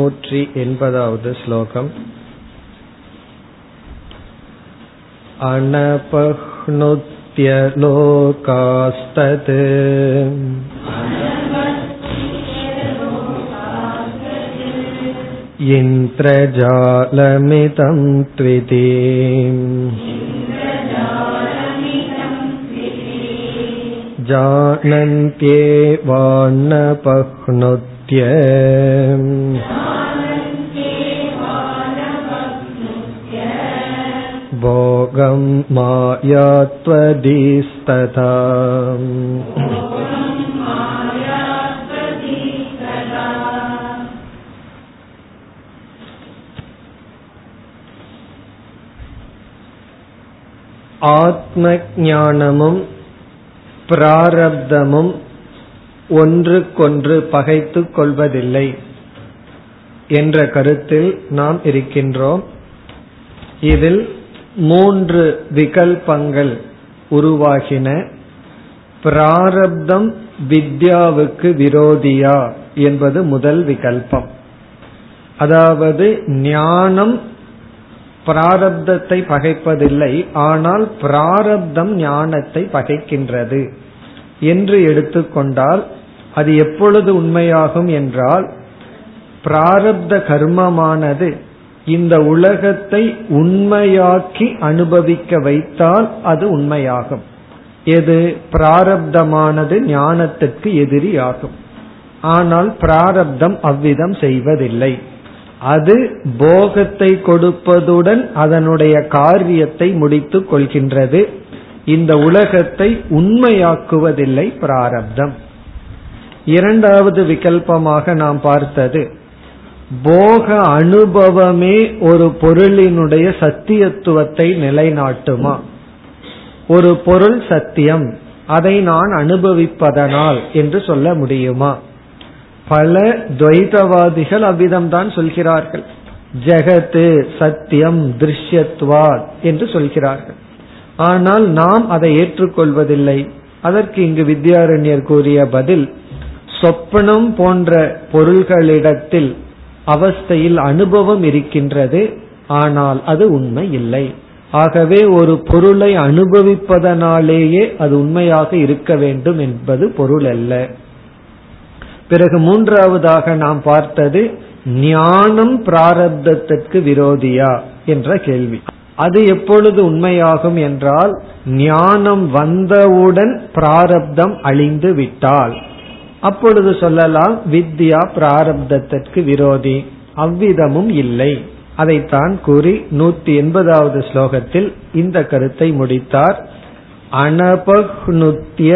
180வது ஸ்லோகம். அனபஹ்னுத்ய லோகாஸ்தத் இந்த்ரஜாலமிதம் த்விதி ஜானந்த்யேவானபஹ்னுத்ய போகம் மாயாத்வதிஸ்ததா. ஆத்ம ஞானமும் பிராரப்தமும் ஒன்றுக்கொன்று பகைத்துக் கொள்வதில்லை என்ற கருத்தில் நாம் இருக்கின்றோம். இதில் மூன்று விகல்பங்கள் உருவாகின. பிராரப்தம் வித்யாவுக்கு விரோதியா என்பது முதல் விகல்பம். அதாவது ஞானம் பிராரப்தத்தை பகைப்பதில்லை, ஆனால் பிராரப்தம் ஞானத்தை பகைக்கின்றது என்று எடுத்துக்கொண்டால் அது எப்பொழுது உண்மையாகும் என்றால், பிராரப்த கர்மமானது இந்த உலகத்தை உண்மையாக்கி அனுபவிக்க வைத்தால் அது உண்மையாகும். எது பிராரப்தமானது ஞானத்துக்கு எதிரியாகும். ஆனால் பிராரப்தம் அவ்விதம் செய்வதில்லை. அது போகத்தை கொடுப்பதுடன் அதனுடைய காரியத்தை முடித்து கொள்கின்றது. இந்த உலகத்தை உண்மையாக்குவதில்லை பிராரப்தம். இரண்டாவது விகல்பமாக நாம் பார்த்தது, போக அனுபவமே ஒரு பொருளினுடைய சத்தியத்துவத்தை நிலைநாட்டுமா? ஒரு பொருள் சத்தியம், அதை நான் அனுபவிப்பதனால் என்று சொல்ல முடியுமா? பல துவைதவாதிகள் அவ்விதம்தான் சொல்கிறார்கள். ஜெகத்து சத்தியம் திருஷ்யத்வாத் என்று சொல்கிறார்கள். ஆனால் நாம் அதை ஏற்றுக்கொள்வதில்லை. அதற்கு இங்கு வித்யாரண்யர் கூறிய பதில், சொப்பனம் போன்ற பொருள்களிடத்தில் அவஸ்தையில் அனுபவம் இருக்கின்றது, ஆனால் அது உண்மை இல்லை. ஆகவே ஒரு பொருளை அனுபவிப்பதனாலேயே அது உண்மையாக இருக்க வேண்டும் என்பது பொருள் அல்ல. பிறகு மூன்றாவதாக நாம் பார்த்தது, ஞானம் பிராரப்தத்திற்கு விரோதியா என்ற கேள்வி. அது எப்பொழுது உண்மையாகும் என்றால், ஞானம் வந்தவுடன் பிராரப்தம் அழிந்து விட்டால். அப்பொழுது சொல்லலாம் வித்யா பிராரப்தத்திற்கு விரோதி. அவ்விதமும் இல்லை. அதைத்தான் கூறி 180வது ஸ்லோகத்தில் இந்த கருத்தை முடித்தார். அனபஹ்னுத்ய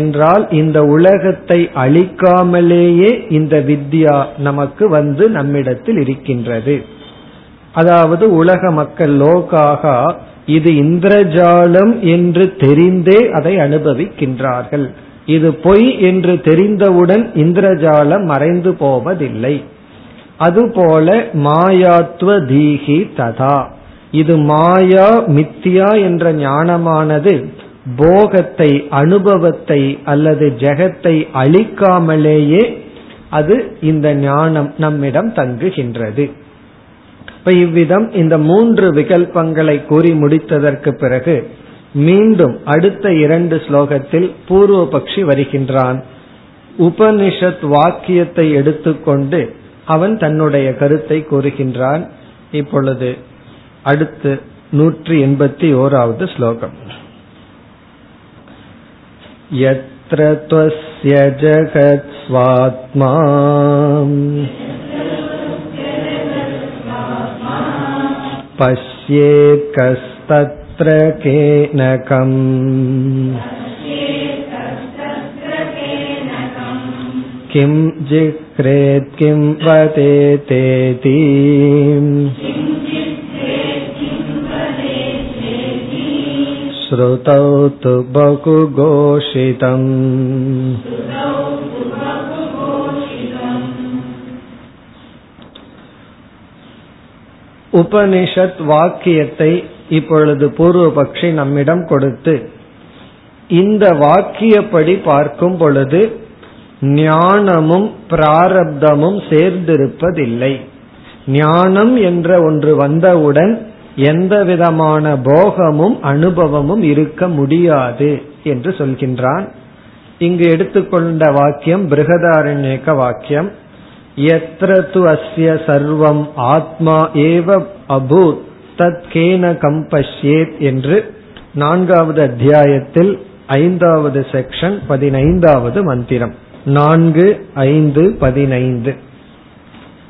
என்றால் இந்த உலகத்தை அழிக்காமலேயே இந்த வித்யா நமக்கு வந்து நம்மிடத்தில் இருக்கின்றது. அதாவது உலக மக்கள் லோகாக இது இந்திரஜாலம் என்று தெரிந்தே அதை அனுபவிக்கின்றார்கள். இது பொய் என்று தெரிந்தவுடன் இந்திரஜாலம் மறைந்து போவதில்லை. அதுபோல மாயாத்வ தீகி ததா, இது மாயா மித்தியா என்ற ஞானமானது போகத்தை, அனுபவத்தை அல்லது ஜெகத்தை அழிக்காமலேயே அது இந்த ஞானம் நம்மிடம் தங்குகின்றது. இப்ப இவ்விதம் இந்த மூன்று விகல்பங்களை கூறி முடித்ததற்கு பிறகு மீண்டும் அடுத்த 2 ஸ்லோகத்தில் பூர்வபக்ஷி வருகின்றான். உபனிஷத் வாக்கியத்தை எடுத்துக்கொண்டு அவன் தன்னுடைய கருத்தை கூறுகின்றான். இப்பொழுது அடுத்து 181வது ஸ்லோகம். யத்ர த்வஸ்ய ஜகத் ஸ்வாத்மா பஷ்யேத் கஸ்தத்ர கேனகம் கிம் ஜிக்ரேத் கிம் வதேதேதி ஸ்ருதௌ து பகு கோஷிதம். உபனிஷத் வாக்கியத்தை இப்பொழுது பூர்வபக்ஷி நம்மிடம் கொடுத்து இந்த வாக்கியப்படி பார்க்கும் பொழுது ஞானமும் பிராரப்தமும் சேர்ந்திருப்பதில்லை. ஞானம் என்ற ஒன்று வந்தவுடன் எந்த விதமான போகமும் அனுபவமும் இருக்க முடியாது என்று சொல்கின்றான். இங்கு எடுத்துக்கொண்ட வாக்கியம் பிருகதாரண்யக வாக்கியம். யத்ர து அஸ்ய சர்வம் ஆத்மா ஏவ அபூத் தத் கேன கம்பஷ்யேத் என்று 4வது அத்தியாயத்தில் 5வது செக்ஷன் 15வது மந்திரம் 4, 5, 15.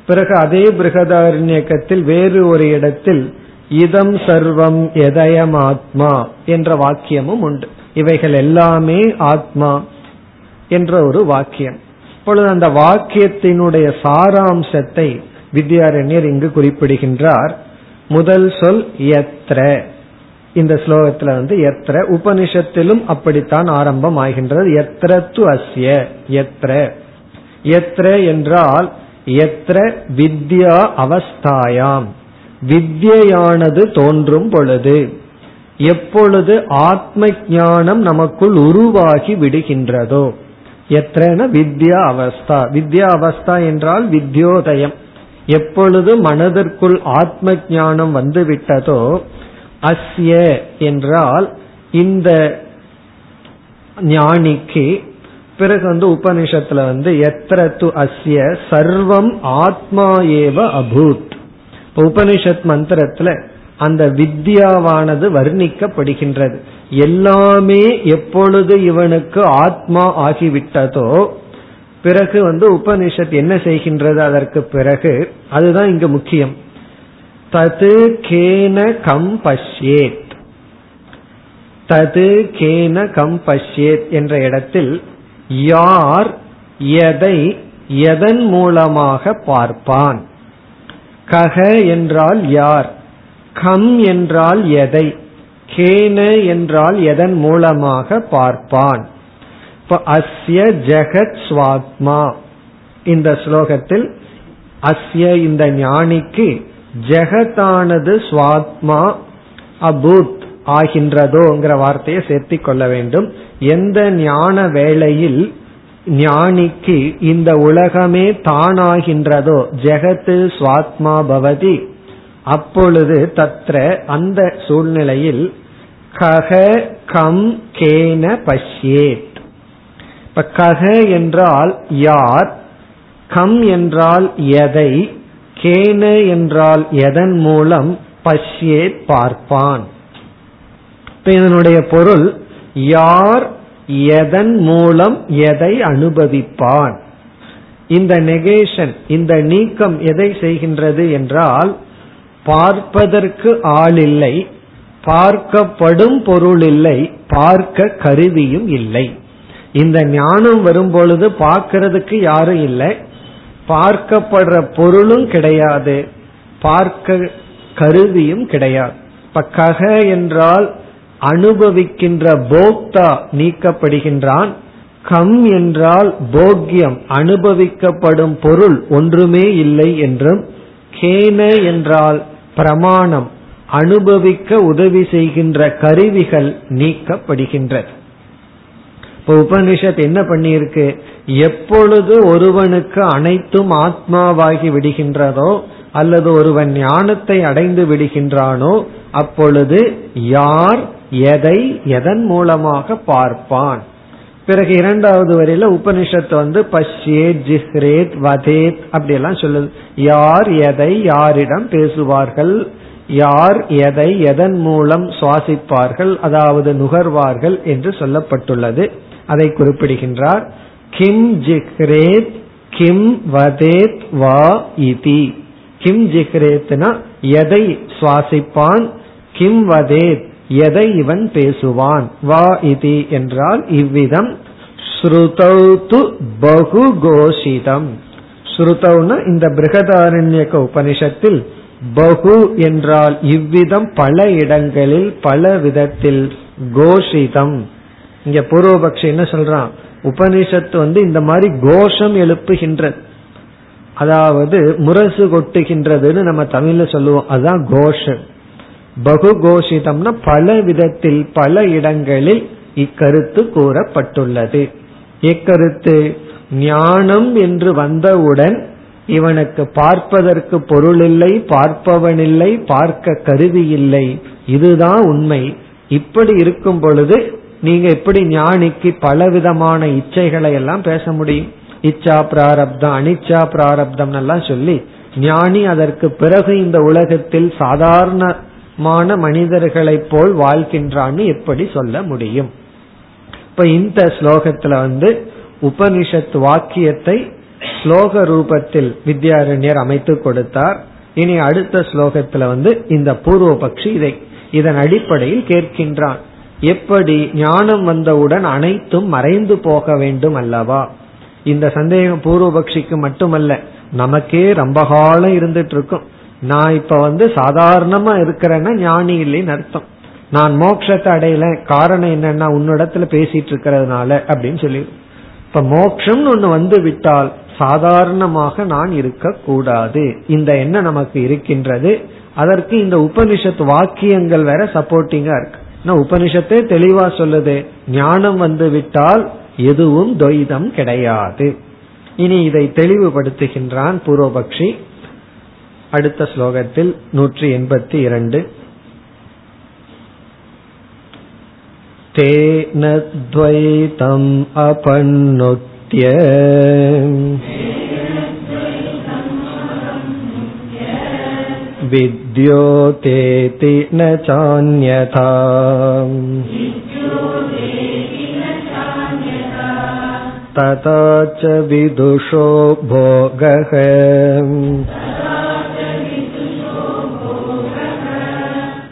பிறகு அதே பிருகதாரண்யகத்தில் வேறு ஒரு இடத்தில் இதம் சர்வம் எதயம் ஆத்மா என்ற வாக்கியமும் உண்டு. இவைகள் எல்லாமே ஆத்மா என்ற ஒரு வாக்கியம். இப்பொழுது அந்த வாக்கியத்தினுடைய சாராம்சத்தை வித்யாரண்யர் இங்கு குறிப்பிடுகின்றார். முதல் சொல் யத்ர. இந்த ஸ்லோகத்துல யத்ர உபனிஷத்திலும் அப்படித்தான் ஆரம்பம் ஆகின்றது. யத்ர து அஸ்ய யத்ர. யத்ர என்றால் யத்ர வித்யா அவஸ்தாயாம், வித்யானது தோன்றும் பொழுது, எப்பொழுது ஆத்ம ஞானம் நமக்குள் உருவாகி விடுகின்றதோ. எத்தனை வித்யா அவஸ்தா, வித்யா அவஸ்தா என்றால் வித்யோதயம். எப்பொழுது மனதிற்குள் ஆத்ம ஞானம் வந்துவிட்டதோ. அஸ்ய என்றால் இந்த ஞானிக்கு. பிறகு உபனிஷத்துல எத்ரத்து அஸ்ய சர்வம் ஆத்மா ஏவ அபூத். உபனிஷத் மந்திரத்துல அந்த வித்யாவானது வர்ணிக்கப்படுகின்றது. எல்லாமே எப்பொழுது இவனுக்கு ஆத்மா ஆகிவிட்டதோ. பிறகு உபனிஷத் என்ன செய்கின்றது அதற்கு பிறகு, அதுதான் இங்கு முக்கியம். தது கேன கம்பஷ்யேத். தது கேன கம்பஷ்யேத் என்ற இடத்தில் யார் எதை எதன் மூலமாக பார்ப்பான். கஹ என்றால் யார், கம் என்றால் எதை, கேன என்றால் எதன் மூலமாக பார்ப்பான். அஸ்ய ஜெகத் ஸ்வாத்மா. இந்த ஸ்லோகத்தில் அஸ்ய இந்த ஞானிக்கு ஜெகத்தானது ஸ்வாத்மா அபூத் ஆகின்றதோங்கிற வார்த்தையை சேர்த்து கொள்ள வேண்டும். எந்த ஞான வேளையில் ஞானிக்கு இந்த உலகமே தானாகின்றதோ, ஜெகத்து ஸ்வாத்மா பவதி, அப்பொழுது தத்ர அந்த சூழ்நிலையில் கஹ கம் கேன பஷ்யேத். இப்ப கஹ என்றால் யார், கம் என்றால் எதை, கேன என்றால் எதன் மூலம், பஷ்யேத் பார்ப்பான். இப்ப இதனுடைய பொருள் யார் எதன் மூலம் எதை அனுபவிப்பான். இந்த நெகேஷன், இந்த நீக்கம் எதை செய்கின்றது என்றால் பார்ப்பதற்கு ஆள் இல்லை, பார்க்கப்படும் பொருள் இல்லை, பார்க்க கருவியும் இல்லை. இந்த ஞானம் வரும்பொழுது பார்க்கிறதுக்கு யாரும் இல்லை, பார்க்கப்படுற பொருளும் கிடையாது, பார்க்க கருவியும் கிடையாது. இப்ப கஹ என்றால் அனுபவிக்கின்ற போக்தா நீக்கப்படுகின்றான், கம் என்றால் போக்யம் அனுபவிக்கப்படும் பொருள் ஒன்றுமே இல்லை என்றும், கேன என்றால் பிரமாணம் அனுபவிக்க உதவி செய்கின்ற கருவிகள் நீக்கப்படுகின்றது. இப்போ உபனிஷத் என்ன பண்ணியிருக்கு, எப்பொழுது ஒருவனுக்கு அனைத்தும் ஆத்மாவாகி விடுகின்றதோ அல்லது ஒருவன் ஞானத்தை அடைந்து விடுகின்றானோ, அப்பொழுது யார் எதை எதன் மூலமாக பார்ப்பான். பிறகு 2வது வரையில உபனிஷத்து பஷ்யேத் ஜிஹ்ரேத் வதேத் அப்படி எல்லாம் சொல்லுது. யார் எதை யாரிடம் பேசுவார்கள், யார் எதை எதன் மூலம் சுவாசிப்பார்கள், அதாவது நுகர்வார்கள் என்று சொல்லப்பட்டுள்ளது. அதை குறிப்பிடுகின்றார். கிம் ஜிஹ்ரேத் கிம் வதேத் வா இதி. கிம் ஜிஹ்ரேத்னா எதை சுவாசிப்பான், கிம் வதேத் எதை இவன் பேசுவான், வா இதி என்றால் இவ்விதம். ஸ்ருதௌ து பகு கோஷிதம். ஸ்ருதௌனா இந்த பிருகதாரண்யக உபனிஷத்தில் பகு என்றால் இவ்விதம் பல இடங்களில் பல விதத்தில் கோஷிதம். இங்க பூர்வபக்ஷி என்ன சொல்றான், உபனிஷத்து இந்த மாதிரி கோஷம் எழுப்புகின்றது, அதாவது முரசு கொட்டுகின்றதுன்னு நம்ம தமிழ்ல சொல்லுவோம், அதுதான் கோஷம். பகு கோஷிதம்னா பல விதத்தில் பல இடங்களில் இக்கருத்து கூறப்பட்டுள்ளது. இக்கருத்து ஞானம் என்று வந்தவுடன் இவனுக்கு பார்ப்பதற்கு பொருள் இல்லை, பார்ப்பவன் இல்லை, பார்க்க கருவி இல்லை, இதுதான் உண்மை. இப்படி இருக்கும் பொழுது நீங்க எப்படி ஞானிக்கு பலவிதமான இச்சைகளை எல்லாம் பேச முடியும்? இச்சா பிராரப்தம், அனிச்சா பிராரப்தம் எல்லாம் சொல்லி ஞானி அதற்கு பிறகு இந்த உலகத்தில் சாதாரணமான மனிதர்களை போல் வாழ்கின்றான்னு எப்படி சொல்ல முடியும்? இப்ப இந்த ஸ்லோகத்துல உபனிஷத் வாக்கியத்தை ஸ்லோக ரூபத்தில் வித்யாரண்யர் அமைத்து கொடுத்தார். இனி அடுத்த ஸ்லோகத்துல இந்த பூர்வபக்ஷி இதன் அடிப்படையில் கேட்கின்றான், எப்படி ஞானம் வந்தவுடன் அனைத்தும் மறைந்து போக வேண்டும் அல்லவா? இந்த சந்தேகம் பூர்வபக்ஷிக்கு மட்டுமல்ல, நமக்கே ரொம்ப காலம் இருந்துட்டு இருக்கும். நான் இப்ப சாதாரணமா இருக்கிறேன்னா ஞானி இல்லைன்னு அர்த்தம். நான் மோட்சத்தை அடையல, காரணம் என்னன்னா உன்னிடத்துல பேசிட்டு இருக்கிறதுனால அப்படின்னு சொல்லி. இப்ப மோட்சம் ஒண்ணு வந்து விட்டால் சாதாரணமாக நான் இருக்க கூடாது, இந்த எண்ணம் நமக்கு இருக்கின்றது. அதற்கு இந்த உபனிஷத் வாக்கியங்கள் வேற சப்போர்ட்டிங்கா இருக்கு. உபனிஷத்தே தெளிவா சொல்லுது, ஞானம் வந்து விட்டால் எதுவும் துவைதம் கிடையாது. இனி இதை தெளிவுபடுத்துகின்றான் பூர்வபக்ஷி அடுத்த ஸ்லோகத்தில் 182. தேன துவைதம் அபன்னுத்ய வித்யோதேதி ந சான்யதா. ததா ச விதுஷோ போகஹ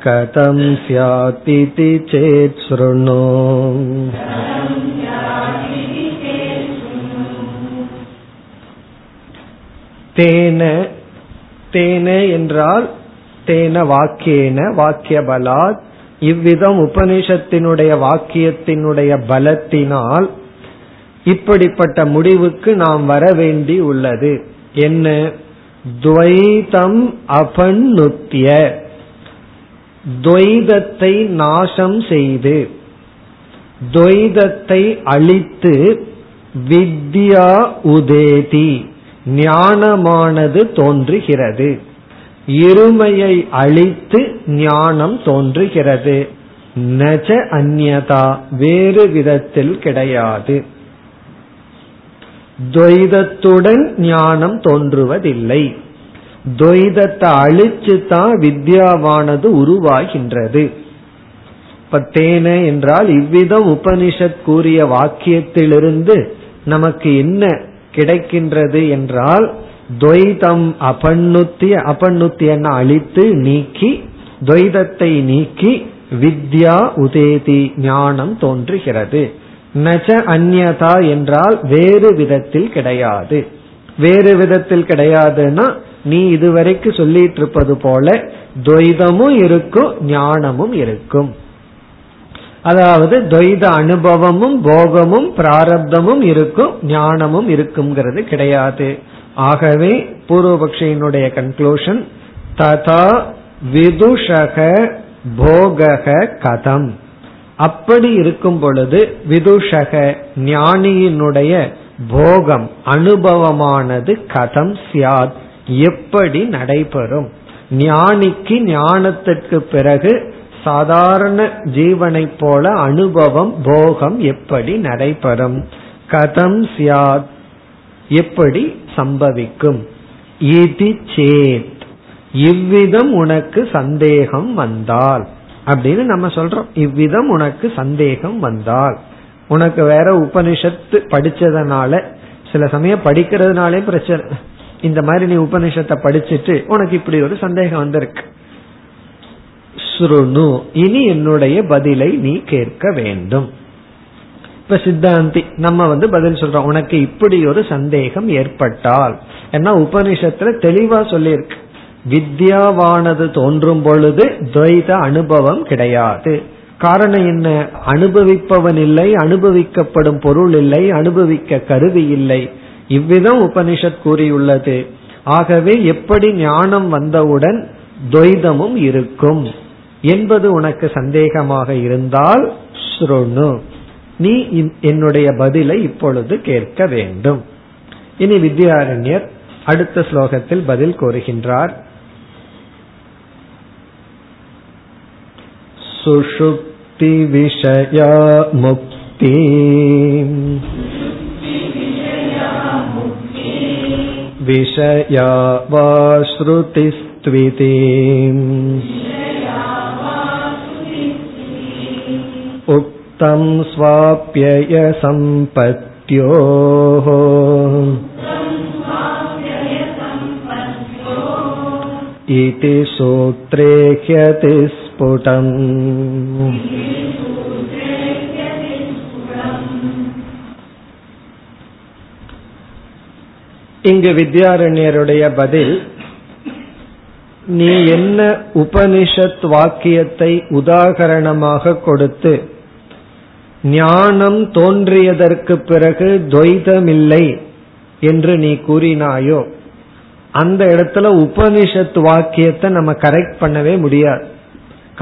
கதம் ஸ்யாதிதி சேத் ஸ்ருணு. தேன தேன என்றால் தேன வாக்கியேன வாக்கிய பலாத், இவ்விதம் உபனிஷத்தினுடைய வாக்கியத்தினுடைய பலத்தினால் இப்படிப்பட்ட முடிவுக்கு நாம் வர வேண்டி உள்ளது. என்ன? துவைதம் அபன்னுத்ய, துவைதத்தை நாசம் செய்து, துவைதத்தை அழித்து, வித்யா உதேதி ஞானமானது தோன்றுகிறது. இருமையை அழித்து ஞானம் தோன்றுகிறது. நஜ அந்யதா, வேறு விதத்தில் கிடையாது. துவைதத்துடன் ஞானம் தோன்றுவதில்லை. துவைதத்தை அழிச்சுதான் வித்யாவானது உருவாகின்றது. பத்தேன என்றால் இவ்விதம் உபனிஷத் கூறிய வாக்கியத்திலிருந்து நமக்கு என்ன கிடைக்கின்றது என்றால் துவைதம் அபன்னுத்திய, அபன்னுத்தியன அழித்து நீக்கி, துவைதத்தை நீக்கி வித்யா உதேதி ஞானம் தோன்றுகிறது. நச அந்யதா என்றால் வேறு விதத்தில் கிடையாது. வேறு விதத்தில் கிடையாதுன்னா நீ இதுவரைக்கும் சொல்லிட்டு இருப்பது போல துவைதமும் இருக்கும் ஞானமும் இருக்கும். அதாவது துவைத அனுபவமும் போகமும் பிராரப்தமும் இருக்கும் ஞானமும் இருக்கும்ங்கிறது கிடையாது. ஆகவே பூர்வபக்ஷியினுடைய கன்க்ளூஷன் ததா விதுஷக போகக கதம், அப்படி இருக்கும் பொழுது விதுஷக ஞானியினுடைய போகம் அனுபவமானது கதம் சியாத் எப்படி நடைபெறும்? ஞானிக்கு ஞானத்திற்கு பிறகு சாதாரண ஜீவனை போல அனுபவம் போகம் எப்படி நடைபெறும்? கதம் சியாத் எப்படி சம்பவிக்கும்? இதி சேத், இவ்விதம் உனக்கு சந்தேகம் வந்தால் அப்படின்னு நம்ம சொல்றோம். இவ்விதம் உனக்கு சந்தேகம் வந்தால், உனக்கு வேற உபனிஷத்து படிச்சதுனால, சில சமயம் படிக்கிறதுனாலே பிரச்சனை. இந்த மாதிரி நீ உபனிஷத்தை படிச்சுட்டு உனக்கு இப்படி ஒரு சந்தேகம் வந்திருக்கு. ஸ்ருணு, இனி என்னுடைய பதிலை நீ கேட்க வேண்டும். இப்ப சித்தாந்தி நம்ம பதில் சொல்றோம், உனக்கு இப்படி ஒரு சந்தேகம் ஏற்பட்டால், ஏன்னா உபனிஷத்துல தெளிவா சொல்லியிருக்கு, வித்யாவானது தோன்றும் பொழுது துவைத அனுபவம் கிடையாது. காரணம் என்ன? அனுபவிப்பவன் இல்லை, அனுபவிக்கப்படும் பொருள் இல்லை, அனுபவிக்க கருவி இல்லை. இவ்விதம் உபனிஷத் கூறியுள்ளது. ஆகவே எப்படி ஞானம் வந்தவுடன் துவைதமும் இருக்கும் என்பது உனக்கு சந்தேகமாக இருந்தால் ஸ்ருணு, நீ என்னுடைய பதிலை இப்பொழுது கேட்க வேண்டும். இனி வித்யாரண்யர் அடுத்த ஸ்லோகத்தில் பதில் கூறுகின்றார். சுஷுப்தி விஷயா முக்தி விஷயா வாஸ்ருதிஸ்த்விதி உக்தம் ஸ்வாப்யய சம்பத்யோஹ இதி சூத்ரே ஹ்யதி ஸ்புடம். இங்கு வித்யாரண்யருடைய பதில், நீ என்ன உபனிஷத் வாக்கியத்தை உதாகரணமாக கொடுத்து ஞானம் தோன்றியதற்கு பிறகு துவைதமில்லை என்று நீ கூறினாயோ, அந்த இடத்துல உபனிஷத் வாக்கியத்தை நம்ம கரெக்ட் பண்ணவே முடியாது.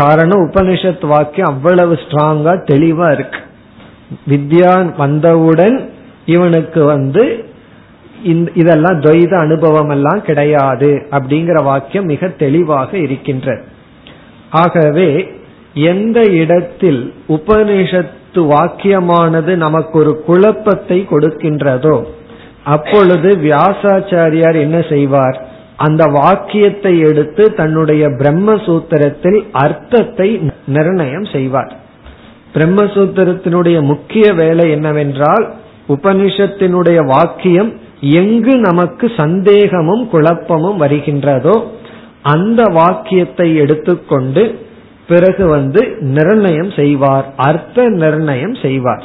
காரணம், உபனிஷத் வாக்கியம் அவ்வளவு ஸ்ட்ராங்கா தெளிவா இருக்கு. வித்யா வந்தவுடன் இவனுக்கு இதெல்லாம் துவைத அனுபவம் எல்லாம் கிடையாது அப்படிங்கிற வாக்கியம் மிக தெளிவாக இருக்கின்றது. ஆகவே எந்த இடத்தில் உபனிஷத்து வாக்கியமானது நமக்கு ஒரு குழப்பத்தை கொடுக்கின்றதோ, அப்பொழுது வியாசாச்சாரியார் என்ன செய்வார், அந்த வாக்கியத்தை எடுத்து தன்னுடைய பிரம்மசூத்திரத்தில் அர்த்தத்தை நிர்ணயம் செய்வார். பிரம்மசூத்திரத்தினுடைய முக்கிய வேலை என்னவென்றால், உபனிஷத்தினுடைய வாக்கியம் எங்கு நமக்கு சந்தேகமும் குழப்பமும் வருகின்றதோ அந்த வாக்கியத்தை எடுத்துக்கொண்டு பிறகு நிர்ணயம் செய்வார், அர்த்த நிர்ணயம் செய்வார்.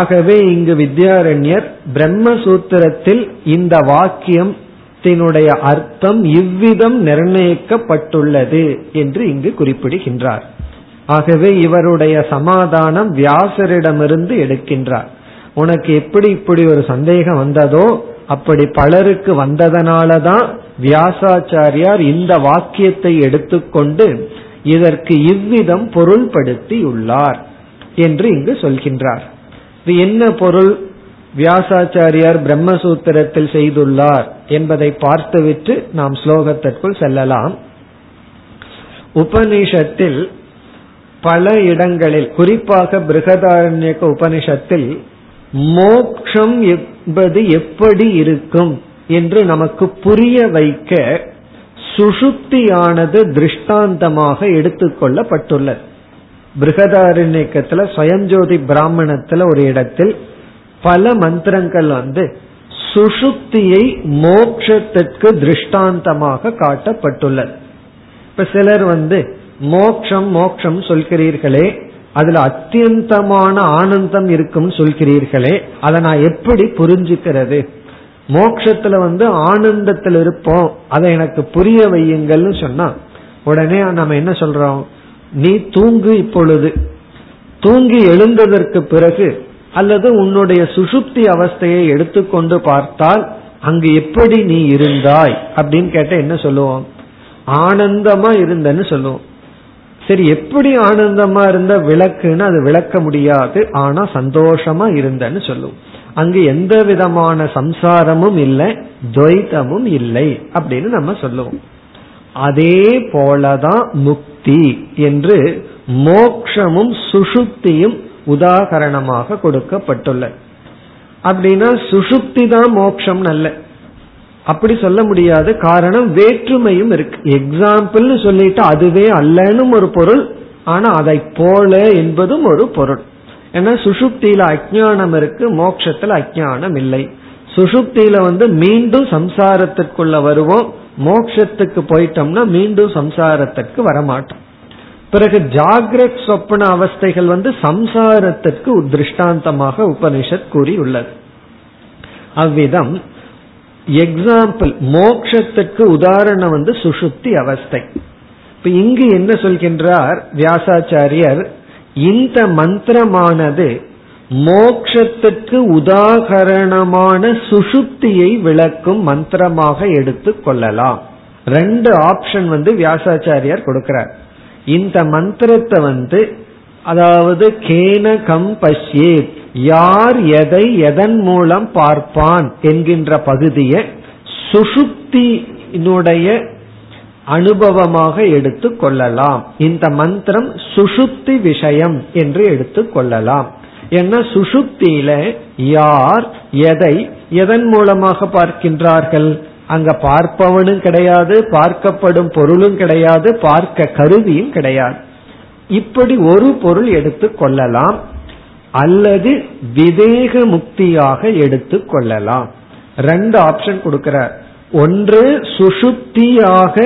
ஆகவே இங்கு வித்யாரண்யர் பிரம்மசூத்திரத்தில் இந்த வாக்கியத்தினுடைய அர்த்தம் இவ்விதம் நிர்ணயிக்கப்பட்டுள்ளது என்று இங்கு குறிப்பிடுகின்றார். ஆகவே இவருடைய சமாதானம் வியாசரிடமிருந்து எடுக்கின்றார். உனக்கு எப்படி இப்படி ஒரு சந்தேகம் வந்ததோ, அப்படி பலருக்கு வந்ததனாலதான் வியாசாச்சாரியார் இந்த வாக்கியத்தை எடுத்துக்கொண்டு இதற்கு இவ்விதம் பொருள்படுத்தி உள்ளார் என்று இங்கு சொல்கின்றார். இது என்ன பொருள் வியாசாச்சாரியார் பிரம்மசூத்திரத்தில் செய்துள்ளார் என்பதை பார்த்துவிட்டு நாம் ஸ்லோகத்திற்குள் செல்லலாம். உபனிஷத்தில் பல இடங்களில், குறிப்பாக பிருகதாரண்யக உபனிஷத்தில், மோக்ஷம் என்பது எப்படி இருக்கும் என்று நமக்கு புரிய வைக்க சுஷுப்தியானது திருஷ்டாந்தமாக எடுத்துக்கொள்ளப்பட்டுள்ளது. பிருகதாரண்யகத்துல சுயஞ்ஜோதி பிராமணத்துல ஒரு இடத்தில் பல மந்திரங்கள் சுஷுப்தியை மோக்ஷத்திற்கு திருஷ்டாந்தமாக காட்டப்பட்டுள்ளது. இப்ப சிலர் மோக்ஷம் மோக்ஷம் சொல்கிறீர்களே, அதுல அத்தியந்தமான ஆனந்தம் இருக்கும் சொல்கிறீர்களே, அதை நான் எப்படி புரிஞ்சுக்கிறது, மோட்சத்துல ஆனந்தத்தில் இருப்போம், அதை எனக்கு புரிய வையுங்கள்னு சொன்னா உடனே நம்ம என்ன சொல்றோம், நீ தூங்கு, இப்பொழுது தூங்கி எழுந்ததற்கு பிறகு அல்லது உன்னுடைய சுஷுப்தி அவஸ்தையை எடுத்துக்கொண்டு பார்த்தால் அங்கு எப்படி நீ இருந்தாய் அப்படின்னு கேட்ட என்ன சொல்லுவோம், ஆனந்தமா இருந்தன்னு சொல்லுவோம். சரி, எப்படி ஆனந்தமா இருந்த விளக்குன்னு அது விளக்க முடியாது, ஆனா சந்தோஷமா இருந்தன்னு சொல்லுவோம். அங்கு எந்த விதமான சம்சாரமும் இல்லை, துவைதமும் இல்லை அப்படின்னு நம்ம சொல்லுவோம். அதே போலதான் முக்தி என்று மோக்ஷமும் சுஷுப்தியும் உதாகரணமாக கொடுக்கப்பட்டுள்ள. அப்படின்னா சுஷுப்தி தான் மோக்ஷம் அல்ல, அப்படி சொல்ல முடியாது. காரணம், வேற்றுமையும் இருக்கு. எக்ஸாம்பிள் சொல்லிட்டு அதுவே அல்லன்னு ஒரு பொருள், ஆனா அதை போல என்பதும் ஒரு பொருள். ஏன்னா சுஷுப்தியில அஜ்ஞானம் இருக்கு, மோட்சத்துல அஜ்ஞானம் இல்லை. சுஷுப்தியில மீண்டும் சம்சாரத்திற்குள்ள வருவோம், மோட்சத்துக்கு போயிட்டோம்னா மீண்டும் சம்சாரத்திற்கு வரமாட்டோம். பிறகு ஜாகிரத் சொப்பன அவஸ்தைகள் சம்சாரத்திற்கு திருஷ்டாந்தமாக உபனிஷத் கூறியுள்ளது. அவ்விதம் எக்ஸாம்பிள் மோக்ஷத்துக்கு உதாரணம் சுஷுப்தி அவஸ்தை. இப்ப இங்கு என்ன சொல்கின்றார் வியாசாச்சாரியர், இந்த மந்திரமானது மோக்ஷத்துக்கு உதாகரணமான சுஷுப்தியை விளக்கும் மந்திரமாக எடுத்துக் கொள்ளலாம். ரெண்டு ஆப்ஷன் வியாசாச்சாரியார் கொடுக்கிறார். இந்த மந்திரத்தை அதாவது கேனகம் பஷ்யேத், யார் எதை எதன் மூலம் பார்ப்பான் என்கின்ற பகுதியை சுஷுப்தியினுடைய அனுபவமாக எடுத்துக் கொள்ளலாம். இந்த மந்திரம் சுஷுப்தி விஷயம் என்று எடுத்துக் கொள்ளலாம். ஏன்னா சுஷுப்தியில யார் எதை எதன் மூலமாக பார்க்கின்றார்கள்? அங்க பார்ப்பவனும் கிடையாது, பார்க்கப்படும் பொருளும் கிடையாது, பார்க்க கருவியும் கிடையாது. இப்படி ஒரு பொருள் எடுத்துக் கொள்ளலாம் அல்லது விவேக முக்தியாக எடுத்துக் கொள்ளலாம். ரெண்டு ஆப்ஷன் கொடுக்கிறார். ஒன்று சுஷுப்தியாக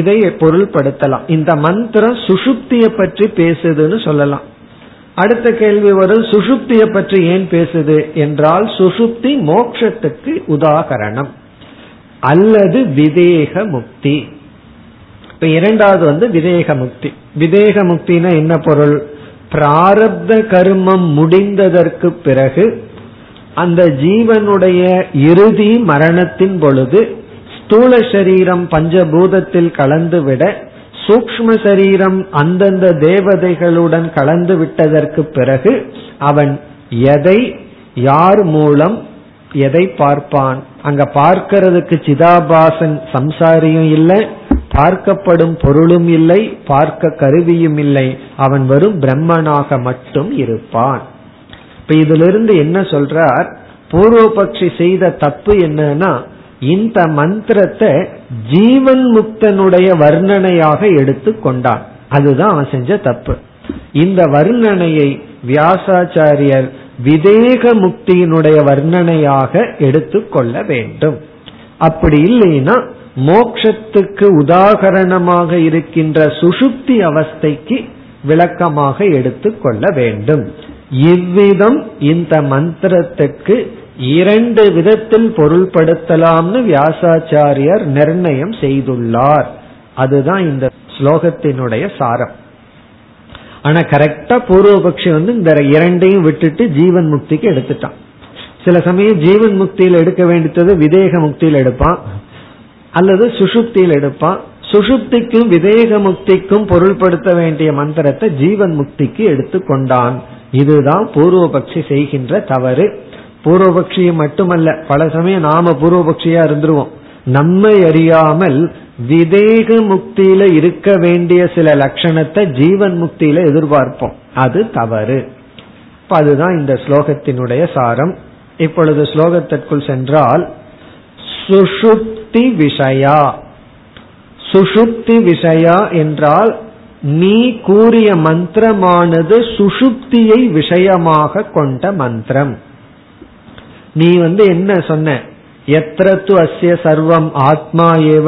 இதை பொருள்படுத்தலாம், இந்த மந்திரம் சுஷுப்திய பற்றி பேசுதுன்னு சொல்லலாம். அடுத்த கேள்வி வரும், சுஷுப்திய பற்றி ஏன் பேசுது என்றால் சுஷுப்தி மோட்சத்துக்கு உதாகரணம் அல்லது விவேக முக்தி. இப்ப இரண்டாவது விவேக முக்தி. விவேக முக்தினா என்ன பொருள்? பிராரப்த கர்மம் முடிந்ததற்கு பிறகு அந்த ஜீவனுடைய இறுதி மரணத்தின் பொழுது ஸ்தூல சரீரம் பஞ்சபூதத்தில் கலந்துவிட, சூக்ஷ்ம சரீரம் அந்தந்த தேவதைகளுடன் கலந்து விட்டதற்கு பிறகு அவன் எதை யார் மூலம் எதை பார்ப்பான்? அங்க பார்க்கிறதுக்கு சிதாபாசன் சம்சாரியும் இல்லை, பார்க்கப்படும் பொருளும் இல்லை, பார்க்க கருவியும் இல்லை, அவன் வெறும் பிரம்மனாக மட்டும் இருப்பான். இப்ப இதிலிருந்து என்ன சொல்றார்? பூர்வபக்ஷி செய்த தப்பு என்னன்னா, இந்த மந்திரத்தை ஜீவன் முக்தனுடைய வர்ணனையாக எடுத்து கொண்டான். அதுதான் அவன் செஞ்ச தப்பு. இந்த வர்ணனையை வியாசாச்சாரியர் விவேக முக்தியினுடைய வர்ணனையாக எடுத்து கொள்ள வேண்டும். அப்படி இல்லைன்னா மோட்சத்துக்கு உதாகரணமாக இருக்கின்ற சுஷுப்தி அவஸ்தைக்கு விளக்கமாக எடுத்து கொள்ள வேண்டும். இவ்விதம் இந்த மந்திரத்துக்கு இரண்டு விதத்தில் பொருள்படுத்தலாம்னு வியாசாச்சாரியர் நிர்ணயம் செய்துள்ளார். அதுதான் இந்த ஸ்லோகத்தினுடைய சாரம். ஆனா கரெக்டா பூர்வபக்ஷி இந்த இரண்டையும் விட்டுட்டு ஜீவன் முக்திக்கு எடுத்துட்டான். சில சமயம் ஜீவன் முக்தியில் எடுக்க வேண்டியது விதேக முக்தியில் எடுப்பான் அல்லது சுஷுப்தியில் எடுப்பான். சுஷுப்திக்கும் விதேக முக்திக்கும் பொருள்படுத்த வேண்டிய மந்திரத்தை ஜீவன் முக்திக்கு எடுத்துக்கொண்டான். இதுதான் பூர்வபக்ஷி செய்கின்ற தவறு. பூர்வபக்ஷியை மட்டுமல்ல, பல சமயம் நாம பூர்வபக்ஷியா இருந்துருவோம். நம்மை அறியாமல் விதேக முக்தியில இருக்க வேண்டிய சில லட்சணத்தை ஜீவன் முக்தியில எதிர்பார்ப்போம். அது தவறு. அதுதான் இந்த ஸ்லோகத்தினுடைய சாரம். இப்பொழுது ஸ்லோகத்திற்குள் சென்றால், சுஷுப்தி விஷயா. சுஷுப்தி விஷயா என்றால் நீ கூறிய மந்திரமானது சுஷுப்தியை விஷயமாக கொண்ட மந்திரம். நீ என்ன சொன்ன? எத்ர து அஸ்ய சர்வம் ஆத்மா ஏவ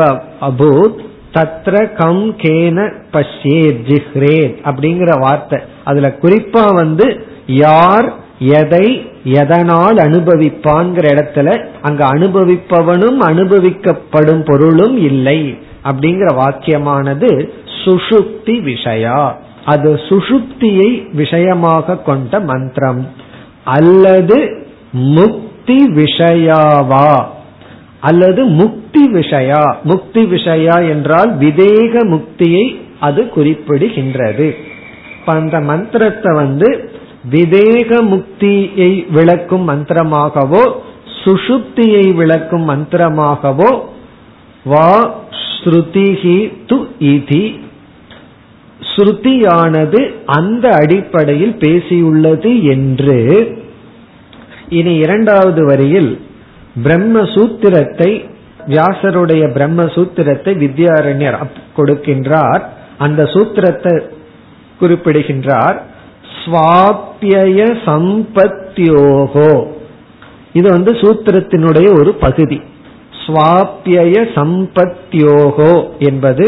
அபூத் தத்ர கம் கேன பஷ்யேத் ஜிஹ்ரேத் அப்படிங்கிற வார்த்தை. அதுல குறிப்பா யார் எதை எதனால் அனுபவிப்பான்ங்கிற இடத்துல அங்க அனுபவிப்பவனும் அனுபவிக்கப்படும் பொருளும் இல்லை அப்படிங்கிற வாக்கியமானது சுஷுப்தி விஷயா. அது சுஷுப்தியை விஷயமாக கொண்ட மந்திரம். அல்லது முக்தி விஷயாவா அல்லது முக்தி விஷயா. முக்தி விஷயா என்றால் விதேக முக்தியை அது குறிப்பிடுகின்றது. அந்த மந்திரத்தை விதேக முக்தியை விளக்கும் மந்திரமாகவோ சுஷுப்தியை விளக்கும் மந்திரமாகவோ வா ஸ்ருதிஹி து இதி, ஸ்ருதியானது அந்த அடிப்படையில் பேசியுள்ளது என்று. இனி இரண்டாவது வரியில் பிரம்மசூத்திரத்தை, வியாசருடைய பிரம்மசூத்திரத்தை வித்யாரண்யர் கொடுக்கின்றார். அந்த சூத்திரத்தை குறிப்பிடுகின்றார். ஸ்வாப்யய சம்பத்யோகோ, இது சூத்திரத்தினுடைய ஒரு பகுதி. ஸ்வாப்யய சம்பத்யோகோ என்பது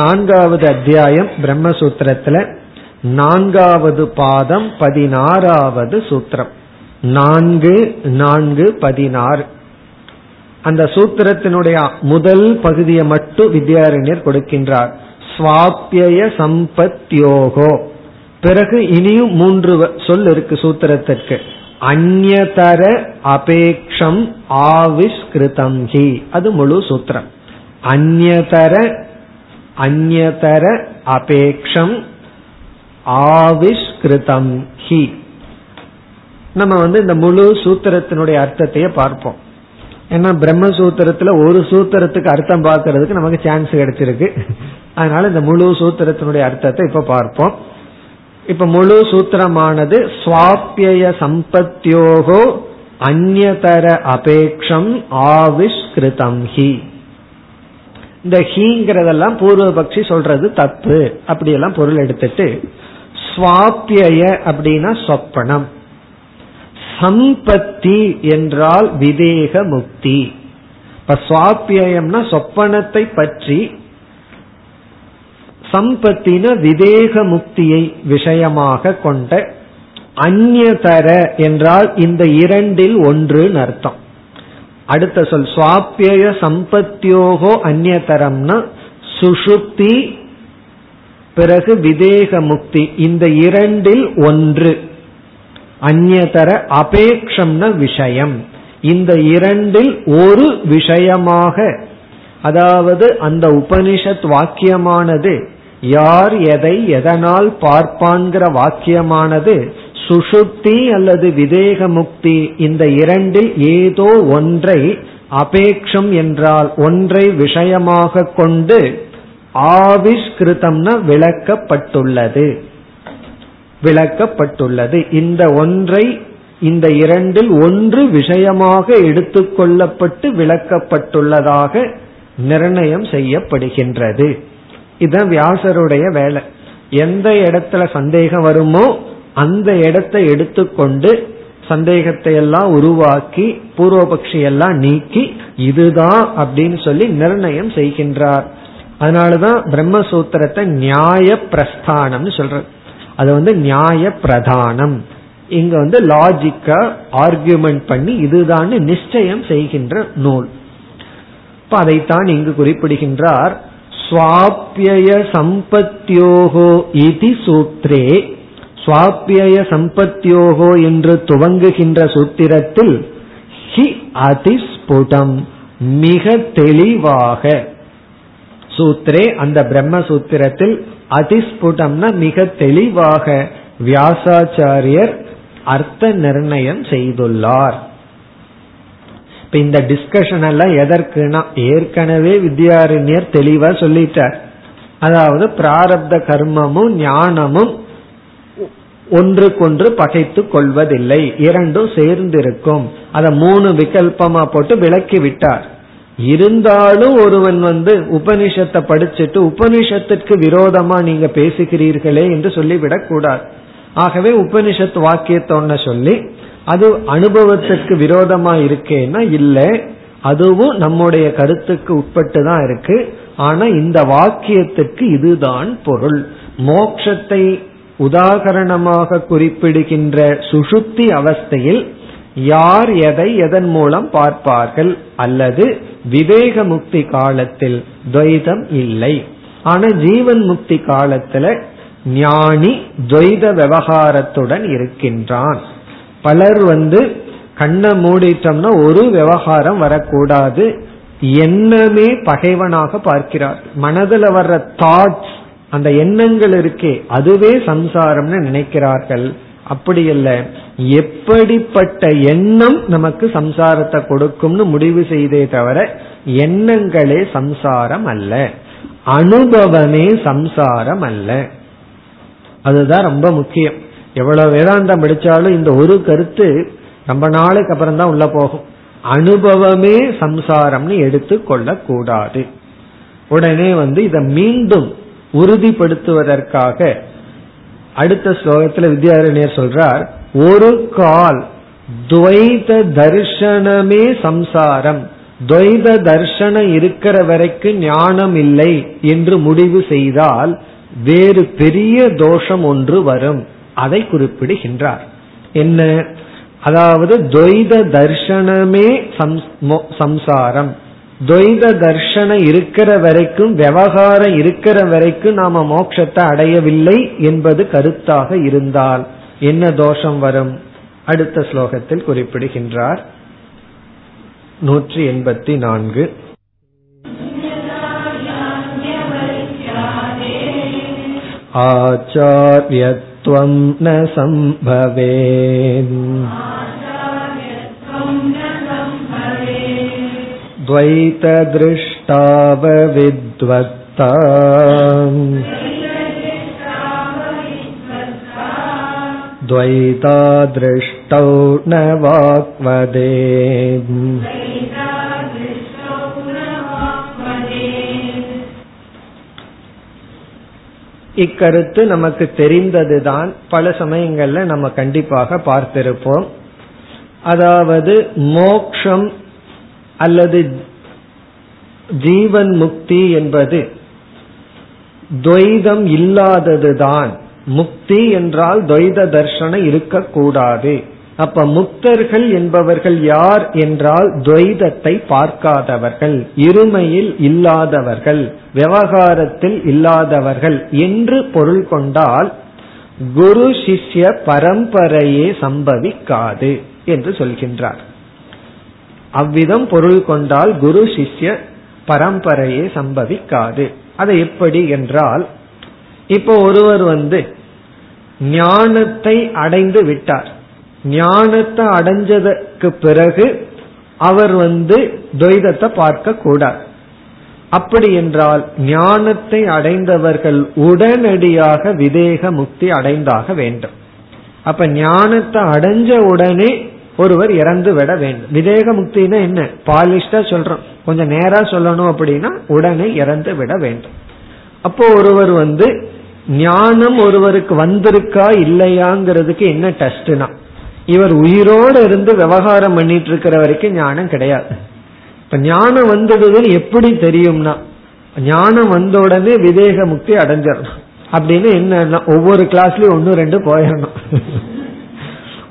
நான்காவது அத்தியாயம் பிரம்மசூத்திரத்துல, 4வது பாதம், 16வது சூத்திரம். 4, 4, 16. அந்த சூத்திரத்தினுடைய முதல் பகுதியை மட்டும் வித்யாரண்யர் கொடுக்கின்றார். ஸ்வாப்யய சம்பத்யோகோ. பிறகு இனியும் 3 சொல் இருக்கு சூத்திரத்திற்கு. அந்யதர அபேக்ஷம் ஆவிஷ்கிருதம் ஹி, அது முழு சூத்திரம். அந்யதர அபேக்ஷம் ஆவிஷ்கிருதம் ஹி. நம்ம இந்த முழு சூத்திரத்தினுடைய அர்த்தத்தையே பார்ப்போம். ஏன்னா பிரம்மசூத்திரத்துல ஒரு சூத்திரத்துக்கு அர்த்தம் பார்க்கறதுக்கு நமக்கு சான்ஸ் கிடைச்சிருக்கு. அதனால இந்த முழு சூத்திரத்தினுடைய அர்த்தத்தை இப்ப பார்ப்போம். இப்ப முழு சூத்திரமானது ஸ்வாப்யய சம்பத்தியோகோ அந்யதர அபேக்ஷம் ஆவிஷ்கிருதம் ஹி. இந்த ஹீங்கிறதெல்லாம் பூர்வபக்ஷி சொல்றது தப்பு, அப்படியெல்லாம் பொருள் எடுத்துட்டு ஸ்வாப்யய அப்படின்னா சொப்பனம், சம்பத்தி என்றால் விதேக முக்தி. இப்ப சுவாபியம்னா சொப்பனத்தை பற்றி, சம்பத்தினா விதேக முக்தியை விஷயமாக கொண்ட, அந்யதர என்றால் இந்த இரண்டில் ஒன்று அர்த்தம். அடுத்த சொல் சுவாபிய சம்பத்தியோகோ அந்யதரம்னா சுஷுப்தி பிறகு விதேக முக்தி, இந்த இரண்டில் ஒன்று. அந்நதர அபேக்ஷம்னா விஷயம், இந்த இரண்டில் ஒரு விஷயமாக, அதாவது அந்த உபனிஷத் வாக்கியமானது யார் எதை எதனால் பார்ப்பான்கிற வாக்கியமானது சுஷுப்தி அல்லது விதேக முக்தி இந்த இரண்டில் ஏதோ ஒன்றை அபேக்ஷம் என்றால் ஒன்றை விஷயமாக கொண்டு ஆவிஷ்கிருதம்னா விளக்கப்பட்டுள்ளது, விளக்கப்பட்டுள்ளது. இந்த ஒன்றை இந்த இரண்டில் ஒன்று விஷயமாக எடுத்துக்கொள்ளப்பட்டு விளக்கப்பட்டுள்ளதாக நிர்ணயம் செய்யப்படுகின்றது. இதுதான் வியாசருடைய வேலை. எந்த இடத்துல சந்தேகம் வருமோ அந்த இடத்தை எடுத்துக்கொண்டு சந்தேகத்தை எல்லாம் உருவாக்கி பூர்வபக்ஷி எல்லாம் நீக்கி இதுதான் அப்படின்னு சொல்லி நிர்ணயம் செய்கின்றார். அதனாலதான் பிரம்மசூத்திரத்தை நியாய பிரஸ்தானம்னு சொல்றது. அது நியாய பிரதானம். இங்க லாஜிக்கா ஆர்குமெண்ட் பண்ணி இதுதான் நிச்சயம் செய்கின்ற நூல். இப்ப அதைத்தான் இங்கு குறிப்பிடுகின்றார். ஸ்வாப்யய சம்பத்யோகோ இதி சூத்ரே, ஸ்வாப்யய சம்பத்யோகோ என்று துவங்குகின்ற சூத்திரத்தில் ஹி அதிஸ்புடம் மிக தெளிவாக, சூத்ரே அந்த பிரம்மசூத்திரத்தில் அதிஸ்புடம்னா மிக தெளிவாக வியாசாச்சாரியர் அர்த்த நிர்ணயம் செய்துள்ளார். இப்ப இந்த டிஸ்கஷன் எல்லாம் எதற்குனா, ஏற்கனவே வித்யாரண்யர் தெளிவா சொல்லிட்டார். அதாவது பிராரப்த கர்மமும் ஞானமும் ஒன்றுக்கொன்று பகைத்து கொள்வதில்லை, இரண்டும் சேர்ந்திருக்கும். அதை மூணு விகல்பமா போட்டு விளக்கி விட்டார். இருந்தாலும் ஒருவன் உபனிஷத்தை படிச்சுட்டு உபனிஷத்திற்கு விரோதமா நீங்க பேசுகிறீர்களே என்று சொல்லிவிடக் கூடாது. ஆகவே உபனிஷத் வாக்கியத்தோன்னு சொல்லி அது அனுபவத்திற்கு விரோதமா இருக்கேன்னா இல்லை, அதுவும் நம்முடைய கருத்துக்கு உட்பட்டு தான் இருக்கு. ஆனா இந்த வாக்கியத்துக்கு இதுதான் பொருள். மோட்சத்தை உதாகரணமாக குறிப்பிடுகின்ற சுஷுப்தி அவஸ்தையில் யார் எதை எதன் மூலம் பார்ப்பார்கள் அல்லது விவேக முக்தி காலத்தில் துவைதம் இல்லை. ஆனா ஜீவன் முக்தி காலத்துல ஞானி துவைத விவகாரத்துடன் இருக்கின்றான். பலர் கண்ணை மூடிட்டோம்னா ஒரு விவகாரம் வரக்கூடாது, எண்ணமே பகைவனாக பார்க்கிறார். மனதுல வர்ற தாட்ஸ், அந்த எண்ணங்கள் இருக்கே அதுவே சம்சாரம்னு நினைக்கிறார்கள். அப்படி இல்ல, எப்படிப்பட்ட எண்ணம் நமக்கு சம்சாரத்தை கொடுக்கும்னு முடிவு செய்தே தவிர எண்ணங்களே சம்சாரம் அல்ல, அனுபவமே சம்சாரம் அல்ல. அதுதான் ரொம்ப முக்கியம். எவ்வளவு வேதாந்தம் படிச்சாலும் இந்த ஒரு கருத்து ரொம்ப நாளுக்கு அப்புறம் தான் உள்ள போகும். அனுபவமே சம்சாரம்னு எடுத்து கொள்ள கூடாது. உடனே இதை மீண்டும் உறுதிப்படுத்துவதற்காக அடுத்த ஸ்லோகத்துல வித்யாரண்யர் சொல்றார், ஒரு கால் துவைத தர்சனமே சம்சாரம், துவைத தர்சனம் இருக்கிற வரைக்கும் ஞானம் இல்லை என்று முடிவு செய்தால் வேறு பெரிய தோஷம் ஒன்று வரும். அதை குறிப்பிடுகின்றார். என்ன? அதாவது துவைத தர்சனமே சம்சாரம், துவைத தர்சனம் இருக்கிற வரைக்கும் விவகாரம் இருக்கிற வரைக்கும் நாம மோட்சத்தை அடையவில்லை என்பது கருத்தாக இருந்தால் என்ன தோஷம் வரும்? அடுத்த ஸ்லோகத்தில் குறிப்பிடுகின்றார். 184 ஆச்சார்யத்வம் ந சம்பவேத் துவைத திருஷ்டாவ வித்வத்தா துவைதா திருஷ்டௌ ந வாக்வதேத். இக்கருத்து நமக்கு தெரிந்ததுதான், பல சமயங்கள்ல நம்ம கண்டிப்பாக பார்த்திருப்போம். அதாவது மோக்ஷம் அல்லது ஜீவன் முக்தி என்பது துவைதம் இல்லாததுதான். முக்தி என்றால் துவைத தர்சனம் இருக்கக்கூடாது. அப்ப முக்தர்கள் என்பவர்கள் யார் என்றால் துவைதத்தை பார்க்காதவர்கள், இருமையில் இல்லாதவர்கள், விவகாரத்தில் இல்லாதவர்கள் என்று பொருள் கொண்டால் குரு சிஷ்ய பரம்பரையே சம்பவிக்காது என்று சொல்கின்றார். அவ்விதம் பொருள் கொண்டால் குரு சிஷ்ய பரம்பரையே சம்பவிக்காது. அது எப்படி என்றால், இப்போ ஒருவர் ஞானத்தை அடைந்து விட்டார். ஞானத்தை அடைஞ்சதற்கு பிறகு அவர் துவைதத்தை பார்க்க கூடாது. அப்படி என்றால் ஞானத்தை அடைந்தவர்கள் உடனடியாக விதேக முக்தி அடைந்தாக வேண்டும். அப்ப ஞானத்தை அடைஞ்ச உடனே ஒருவர் இறந்து விட வேண்டும். விதேக முக்தினா என்ன? பாலிஷ்டா சொல்றோம், கொஞ்சம் நேரா சொல்லணும் அப்படின்னா உடனே இறந்து விட வேண்டும். அப்போ ஒருவர் ஞானம் ஒருவருக்கு வந்திருக்கா இல்லையாங்கிறதுக்கு என்ன டெஸ்ட்னா, இவர் உயிரோடு இருந்து விவகாரம் பண்ணிட்டு இருக்கிற வரைக்கும் ஞானம் கிடையாது. இப்ப ஞானம் வந்ததுன்னு எப்படி தெரியும்னா, ஞானம் வந்த உடனே விதேக முக்தி அடைஞ்சிடணும் அப்படின்னு என்னன்னா, ஒவ்வொரு கிளாஸ்லயும் 1-2 போயிடணும்.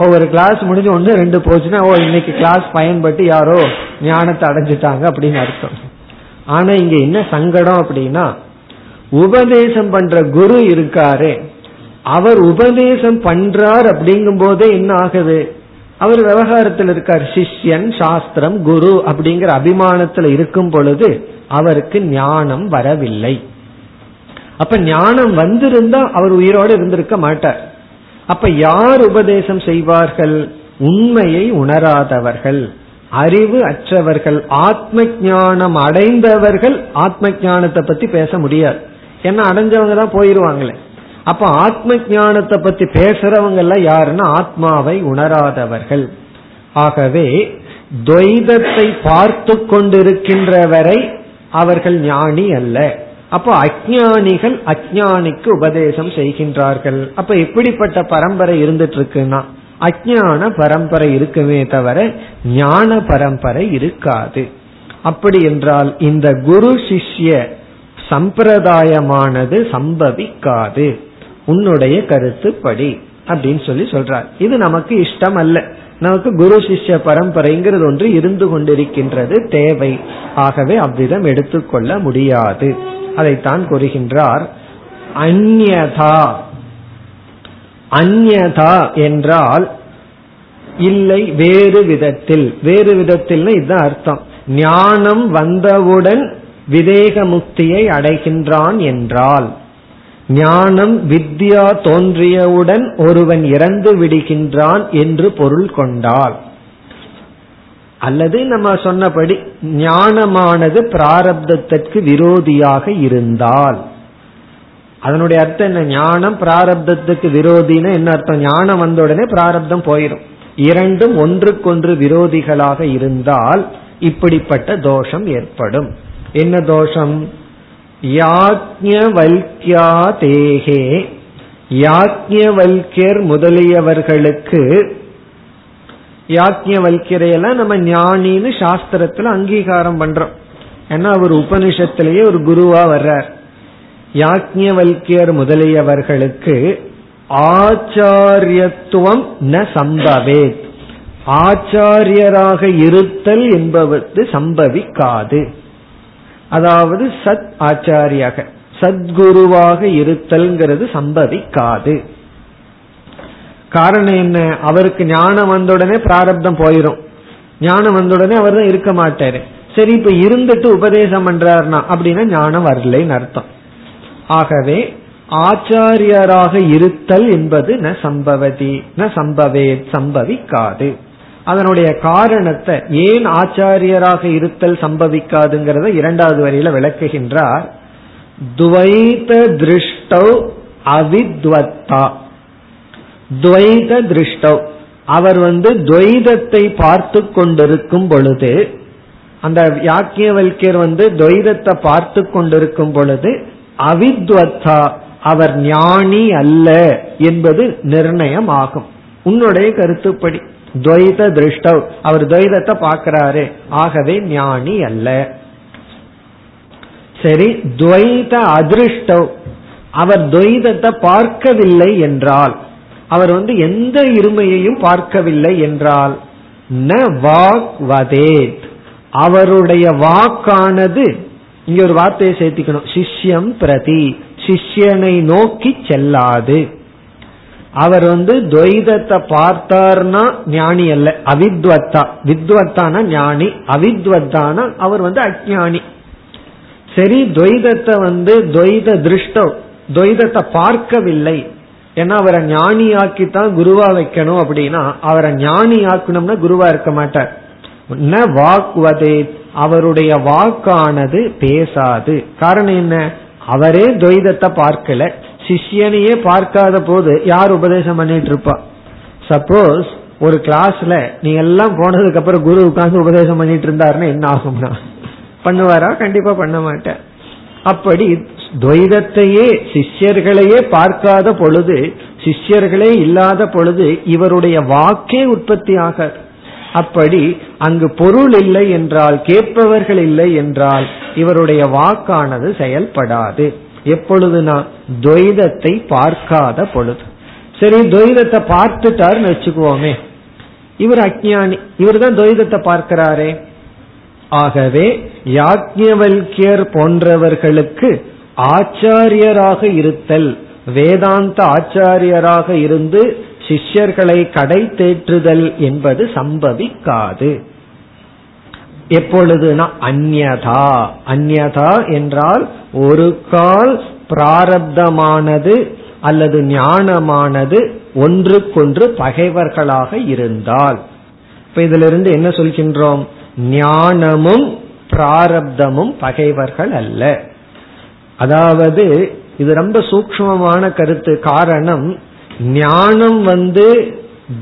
ஒவ்வொரு கிளாஸ் முடிஞ்சு 1-2 போச்சுன்னா, ஓ இன்னைக்கு கிளாஸ் பயன்பட்டு யாரோ ஞானத்தை அடைஞ்சிட்டாங்க அப்படின்னு அர்த்தம். ஆனா இங்க என்ன சங்கடம் அப்படின்னா, உபதேசம் பண்ற குரு இருக்காரு, அவர் உபதேசம் பண்றார். அப்படிங்கும் போதே என்ன ஆகுது, அவர் விவகாரத்தில் இருக்கார். சிஷ்யன், சாஸ்திரம், குரு அப்படிங்கிற அபிமானத்துல இருக்கும் பொழுது அவருக்கு ஞானம் வரவில்லை. அப்ப ஞானம் வந்திருந்தா அவர் உயிரோடு இருந்திருக்க மாட்டார். அப்ப யார் உபதேசம் செய்வார்கள்? உண்மையை உணராதவர்கள், அறிவு அற்றவர்கள். ஆத்ம ஞானம் அடைந்தவர்கள் ஆத்ம ஞானத்தை பத்தி பேச முடியாது, ஏன்னா அடைஞ்சவங்க தான் போயிருவாங்களே. அப்ப ஆத்ம ஞானத்தை பத்தி பேசுறவங்க எல்லாம் யாருன்னா ஆத்மாவை உணராதவர்கள். ஆகவே துவைதத்தை பார்த்து கொண்டிருக்கின்ற வரை அவர்கள் ஞானி அல்ல. அப்போ அஞ்ஞானிகள் அஞ்ஞானிக்கு உபதேசம் செய்கின்றார்கள். அப்ப எப்படிப்பட்ட பரம்பரை இருந்துட்டு இருக்குன்னா அஞ்ஞான பரம்பரை இருக்குமே தவிர ஞான பரம்பரை இருக்காது. அப்படி என்றால் இந்த குரு சிஷ்ய சம்பிரதாயமானது சம்பவிக்காது உன்னுடைய கருத்துப்படி அப்படின்னு சொல்றார். இது நமக்கு இஷ்டம் அல்ல. நமக்கு குரு சிஷ்ய பரம்பரைங்கிறது ஒன்று இருந்து கொண்டிருக்கின்றது, தேவை. ஆகவே அவ்விதம் எடுத்துக்கொள்ள முடியாது. அதைத்தான் கூறுகின்றார். அந்யதா, அந்யதா என்றால் இல்லை வேறு விதத்தில். வேறு விதத்தில்னா இதுதான் அர்த்தம், ஞானம் வந்தவுடன் விதேக முக்தியை அடைகின்றான் என்றால், ஞானம் வித்யா தோன்றியவுடன் ஒருவன் இறந்து விடுகின்றான் என்று பொருள் கொண்டால், அல்லது நம்ம சொன்னபடி ஞானமானது பிராரப்தத்திற்கு விரோதியாக இருந்தால், அதனுடைய அர்த்தம் என்ன? ஞானம் பிராரப்தத்துக்கு விரோதினா என்ன அர்த்தம்? ஞானம் வந்த உடனே பிராரப்தம் போயிடும். இரண்டும் ஒன்றுக்கொன்று விரோதிகளாக இருந்தால் இப்படிப்பட்ட தோஷம் ஏற்படும். என்ன தோஷம்? யாக்ஞவல்கியா தேகே, யாக்ஞவல்கியர் முதலியவர்களுக்கு, யாக்ஞவல்கியரையெல்லாம் நம்ம ஞானின்னு சாஸ்திரத்துல அங்கீகாரம் பண்றோம், ஏன்னா அவர் உபனிஷத்திலேயே ஒரு குருவா வர்றார். யாக்ஞவல்கியர் முதலியவர்களுக்கு ஆச்சாரியத்துவம் ந சம்பவேத், ஆச்சாரியராக இருத்தல் என்பது சம்பவிக்காது. அதாவது சத் ஆச்சாரியாக, சத்குருவாக இருத்தல்ங்கிறது சம்பவிக்காது. காரணம் என்ன? அவருக்கு ஞானம் வந்தவுடனே பிராரப்தம் போயிடும். ஞானம் வந்தவுடனே அவர் தான் இருக்க மாட்டாரு. சரி, இப்ப இருந்துட்டு உபதேசம் பண்றாருனா அப்படின்னா ஞானம் வரலைன்னு அர்த்தம். ஆகவே ஆச்சாரியராக இருத்தல் என்பது ந சம்பவதி, ந சம்பவே, சம்பவிக்காது. அதனுடைய காரணத்தை ஏன் ஆச்சாரியராக இருத்தல் சம்பவிக்காதுங்கிறத இரண்டாவது வரியில விளக்குகின்றார். துவைத திருஷ்டௌ அவித்வத்தா, துவைத திருஷ்டௌ அவர் துவைதத்தை பார்த்து கொண்டிருக்கும் பொழுது, அந்த யாக்ஞவல்கியர் துவைதத்தை பார்த்து கொண்டிருக்கும் பொழுது அவித்வத்தா அவர் ஞானி அல்ல என்பது நிர்ணயம் ஆகும். உன்னுடைய கருத்துப்படி துவைத திருஷ்டவ் அவர் துவைதத்தை பார்க்கிறாரு, ஆகவே ஞானி அல்ல. சரி, துவைத அதிருஷ்டவ் அவர் துவைதத்தை பார்க்கவில்லை என்றால், அவர் எந்த இருமையையும் பார்க்கவில்லை என்றால், ந வாக்வதேத் அவருடைய வாக்கானது, இங்க ஒரு வார்த்தையை சேர்த்திக்கணும், சிஷ்யம் பிரதி சிஷ்யனை நோக்கி செல்லாது. அவர் துவைதத்தை பார்த்தார்னா ஞானி அல்ல, அவித்வத்தா, வித்வத்தான ஞானி, அவித்வத்தான அவர் அஞ்ஞானி. சரி, துவைதத்தை துவைத திருஷ்டோ துவைதத்தை பார்க்கவில்லை, ஏன்னா அவரை ஞானியாக்கித்தான் குருவா வைக்கணும். அப்படின்னா அவரை ஞானியாக்கணும்னா குருவா இருக்க மாட்டார். ந வாக்வதே அவருடைய வாக்கானது பேசாது. காரணம் என்ன? அவரே துவைதத்தை பார்க்கல, சிஷ்யனையே பார்க்காத போது யார் உபதேசம் பண்ணிட்டு இருப்பா? சப்போஸ் ஒரு கிளாஸ்ல நீ எல்லாம் போனதுக்கு அப்புறம் குரு உட்கார்ந்து உபதேசம் பண்ணிட்டு இருந்தாருன்னா என்ன ஆகும்னா, பண்ணுவாரா? கண்டிப்பா பண்ண மாட்டேன். அப்படி துவைதத்தையே சிஷ்யர்களையே பார்க்காத பொழுது, சிஷ்யர்களே இல்லாத பொழுது இவருடைய வாக்கே உற்பத்தி ஆகாது. அப்படி அங்கு பொருள் இல்லை என்றால், கேட்பவர்கள் இல்லை என்றால் இவருடைய வாக்கானது செயல்படாது. எப்பொழுதுனா துவைதத்தை பார்க்காத பொழுது. சரி, துவைதத்தை பார்த்துட்டாருன்னு வச்சுக்குவோமே, இவர் அஞ்ஞானி, இவர் தான் துவைதத்தை பார்க்கிறாரே. ஆகவே யாக்ஞவல்கியர் போன்றவர்களுக்கு ஆச்சாரியராக இருத்தல், வேதாந்த ஆச்சாரியராக இருந்து சிஷ்யர்களை கடை தேற்றுதல் என்பது சம்பவிக்காது. எப்பொழுதுனா அந்யதா, அந்யதா என்றால் ஒரு கால் பிராரப்தமானது அல்லது ஞானமானது ஒன்றுக்கொன்று பகைவர்களாக இருந்தால். இப்ப இதிலிருந்து என்ன சொல்கின்றோம்? ஞானமும் பிராரப்தமும் பகைவர்கள் அல்ல. அதாவது இது ரொம்ப சூக்ஷ்மமான கருத்து. காரணம், ஞானம்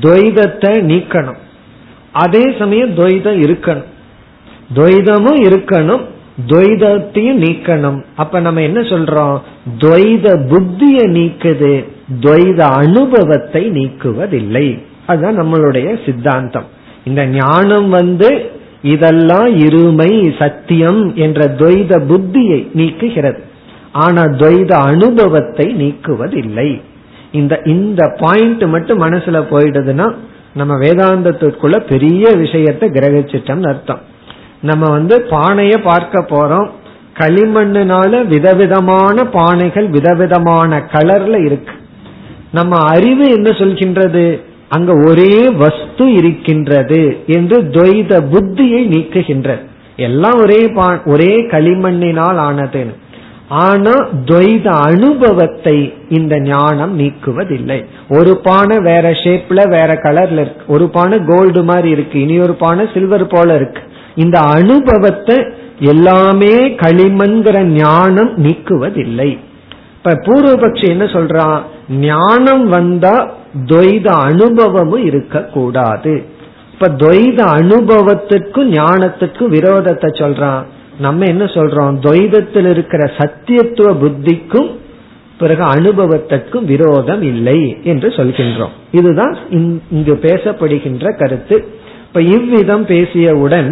துவைதத்தை நீக்கணும், அதே சமயம் துவைதம் இருக்கணும், துவைதமும் இருக்கணும், துவைதத்தையும் நீக்கணும். அப்ப நம்ம என்ன சொல்றோம்? துவைத புத்தியை நீக்குது, துவைத அனுபவத்தை நீக்குவதில்லை. அதுதான் நம்மளுடைய சித்தாந்தம். இந்த ஞானம் இதெல்லாம் இருமை சத்தியம் என்ற துவைத புத்தியை நீக்குகிறது, ஆனா துவைத அனுபவத்தை நீக்குவதில்லை. இந்த பாயிண்ட் மட்டும் மனசுல போயிடுதுன்னா நம்ம வேதாந்தத்துக்குள்ள பெரிய விஷயத்தை கிரகிச்சிட்டோம் அர்த்தம். நம்ம பானைய பார்க்க போறோம், களிமண்ணுனால விதவிதமான பானைகள் விதவிதமான கலர்ல இருக்கு. நம்ம அறிவு என்ன சொல்கின்றது? அங்க ஒரே வஸ்து இருக்கின்றது என்று துவைத புத்தியை நீக்குகின்றது. எல்லாம் ஒரே களிமண்ணினால் ஆனதுன்னு. ஆனா துவைத அனுபவத்தை இந்த ஞானம் நீக்குவதில்லை. ஒரு பானை வேற ஷேப்ல வேற கலர்ல இருக்கு, ஒரு பானை கோல்டு மாதிரி இருக்கு, இனி ஒரு பானை சில்வர் போல இருக்கு. இந்த அனுபவத்தை எல்லாமே களிமண்கிற ஞானம் நீக்குவதில்லை. இப்ப பூர்வபக்ஷி என்ன சொல்றான்? ஞானம் வந்தா துவைத அனுபவமும் இருக்க கூடாது. இப்ப துவைத அனுபவத்துக்கும் ஞானத்துக்கும் விரோதத்தை சொல்றான். நம்ம என்ன சொல்றோம்? துவைதத்தில் இருக்கிற சத்தியத்துவ புத்திக்கும் பிறகு அனுபவத்திற்கும் விரோதம் இல்லை என்று சொல்கின்றோம். இதுதான் இங்கு பேசப்படுகின்ற கருத்து. இப்ப இவ்விதம் பேசியவுடன்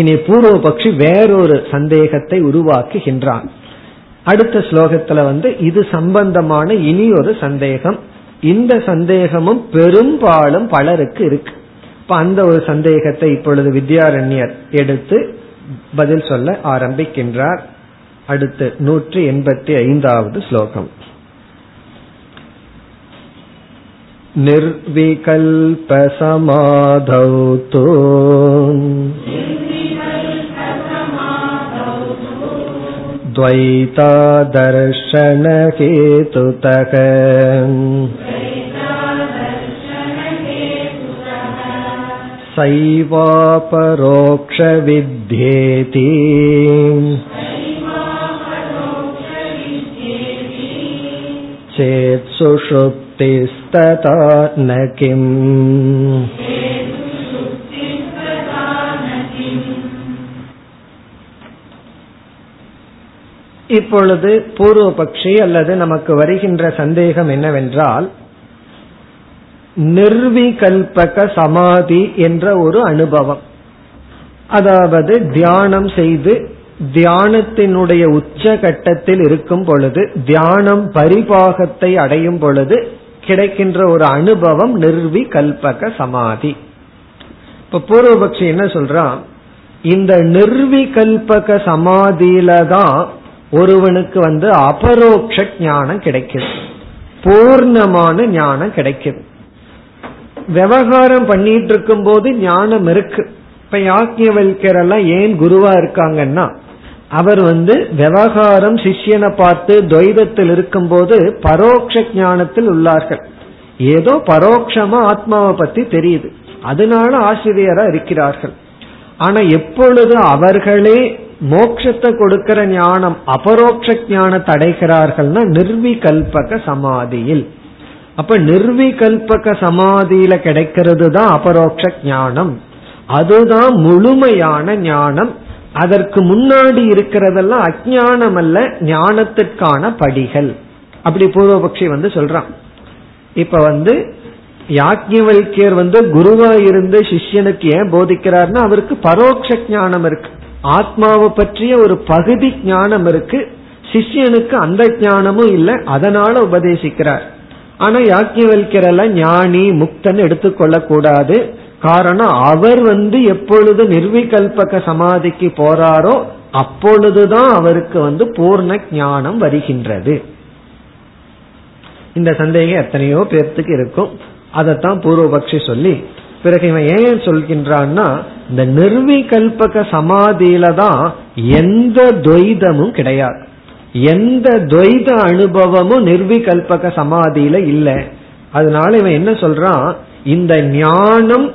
இனி பூர்வபக்ஷி வேறொரு சந்தேகத்தை உருவாக்குகின்றான். அடுத்த ஸ்லோகத்துல இது சம்பந்தமான இனி ஒரு சந்தேகம். இந்த சந்தேகமும் பெரும்பாலும் பலருக்கு இருக்கு. இப்ப அந்த ஒரு சந்தேகத்தை இப்பொழுது வித்யாரண்யர் எடுத்து பதில் சொல்ல ஆரம்பிக்கின்றார். அடுத்து 185வது ஸ்லோகம். நிர்விகல்ப சமாதௌதோ துவைதாதர்ஷணஹேதுதக சைவாபரோக்ஷவித்யேதி சேத் சுஷுப்திஸ்ததா ந கிம். இப்பொழுது பூர்வபக்ஷி அல்லது நமக்கு வருகின்ற சந்தேகம் என்னவென்றால், நிர்விகல்பக சமாதி என்ற ஒரு அனுபவம், அதாவது தியானம் செய்து தியானத்தினுடைய உச்சகட்டத்தில் இருக்கும் பொழுது, தியானம் பரிபாகத்தை அடையும் பொழுது கிடைக்கின்ற ஒரு அனுபவம் நிர்விகல்பக சமாதி. இப்ப பூர்வபக்ஷி என்ன சொல்றான், இந்த நிர்விகல்பக சமாதியில தான் ஒருவனுக்கு அபரோக்ஷ ஞானம் கிடைக்குது, பூர்ணமான ஞானம் கிடைக்குது. விவகாரம் பண்ணிட்டு இருக்கும் போது ஞானம் இருக்கு. இப்ப யாக்ஞவல்கியர் எல்லாம் ஏன் குருவா இருக்காங்கன்னா, அவர் விவகாரம் சிஷ்யனை பார்த்து துவைதத்தில் இருக்கும் போது பரோட்ச ஞானத்தில் உள்ளார்கள். ஏதோ பரோட்சமா ஆத்மாவை பத்தி தெரியுது, அதனால ஆசிரியரா இருக்கிறார்கள். ஆனா எப்பொழுது அவர்களே மோட்சத்தை கொடுக்கிற ஞானம் அபரோக்ஷ ஞானத்தை அடைகிறார்கள்னா நிர்விகல்பக சமாதியில். அப்ப நிர்விகல்பக சமாதியில கிடைக்கிறது தான் அபரோக்ஷ ஞானம், அதுதான் முழுமையான ஞானம். அதற்கு முன்னாடி இருக்கிறதெல்லாம் அஞ்ஞானம் அல்ல, ஞானத்திற்கான படிகள். அப்படி பூர்வபக்ஷி சொல்றான். இப்ப யாக்ஞவல்கியர் குருவா இருந்து சிஷ்யனுக்கு ஏன் போதிக்கிறார்னா, அவருக்கு பரோட்ச ஞானம் இருக்கு, ஆத்மாவை பற்றிய ஒரு பகுதி ஞானம் இருக்கு. சிஷ்யனுக்கு அந்த ஞானமும் இல்லை, அதனால உபதேசிக்கிறார். ஆனா யாக்ஞவல்கியர் எல்லாம் ஞானி முக்தன் எடுத்துக்கொள்ள கூடாது. காரணம், அவர் எப்பொழுது நிர்விகல்பக சமாதிக்கு போறாரோ அப்பொழுதுதான் அவருக்கு பூர்ண ஞானம் வருகின்றது. இந்த சந்தேகம் எத்தனையோ பேர்த்துக்கு இருக்கும். அதத்தான் பூர்வபக்ஷி சொல்லி, பிறகு இவன் ஏன் சொல்கின்றான்னா, இந்த நிர்விகல்பக சமாதியில தான் எந்த துவைதமும் கிடையாது, எந்த துவைத அனுபவமும் நிர்விகல்பக சமாதியில இல்லை. அதனால இவன் என்ன சொல்றான், இந்த ஞானம்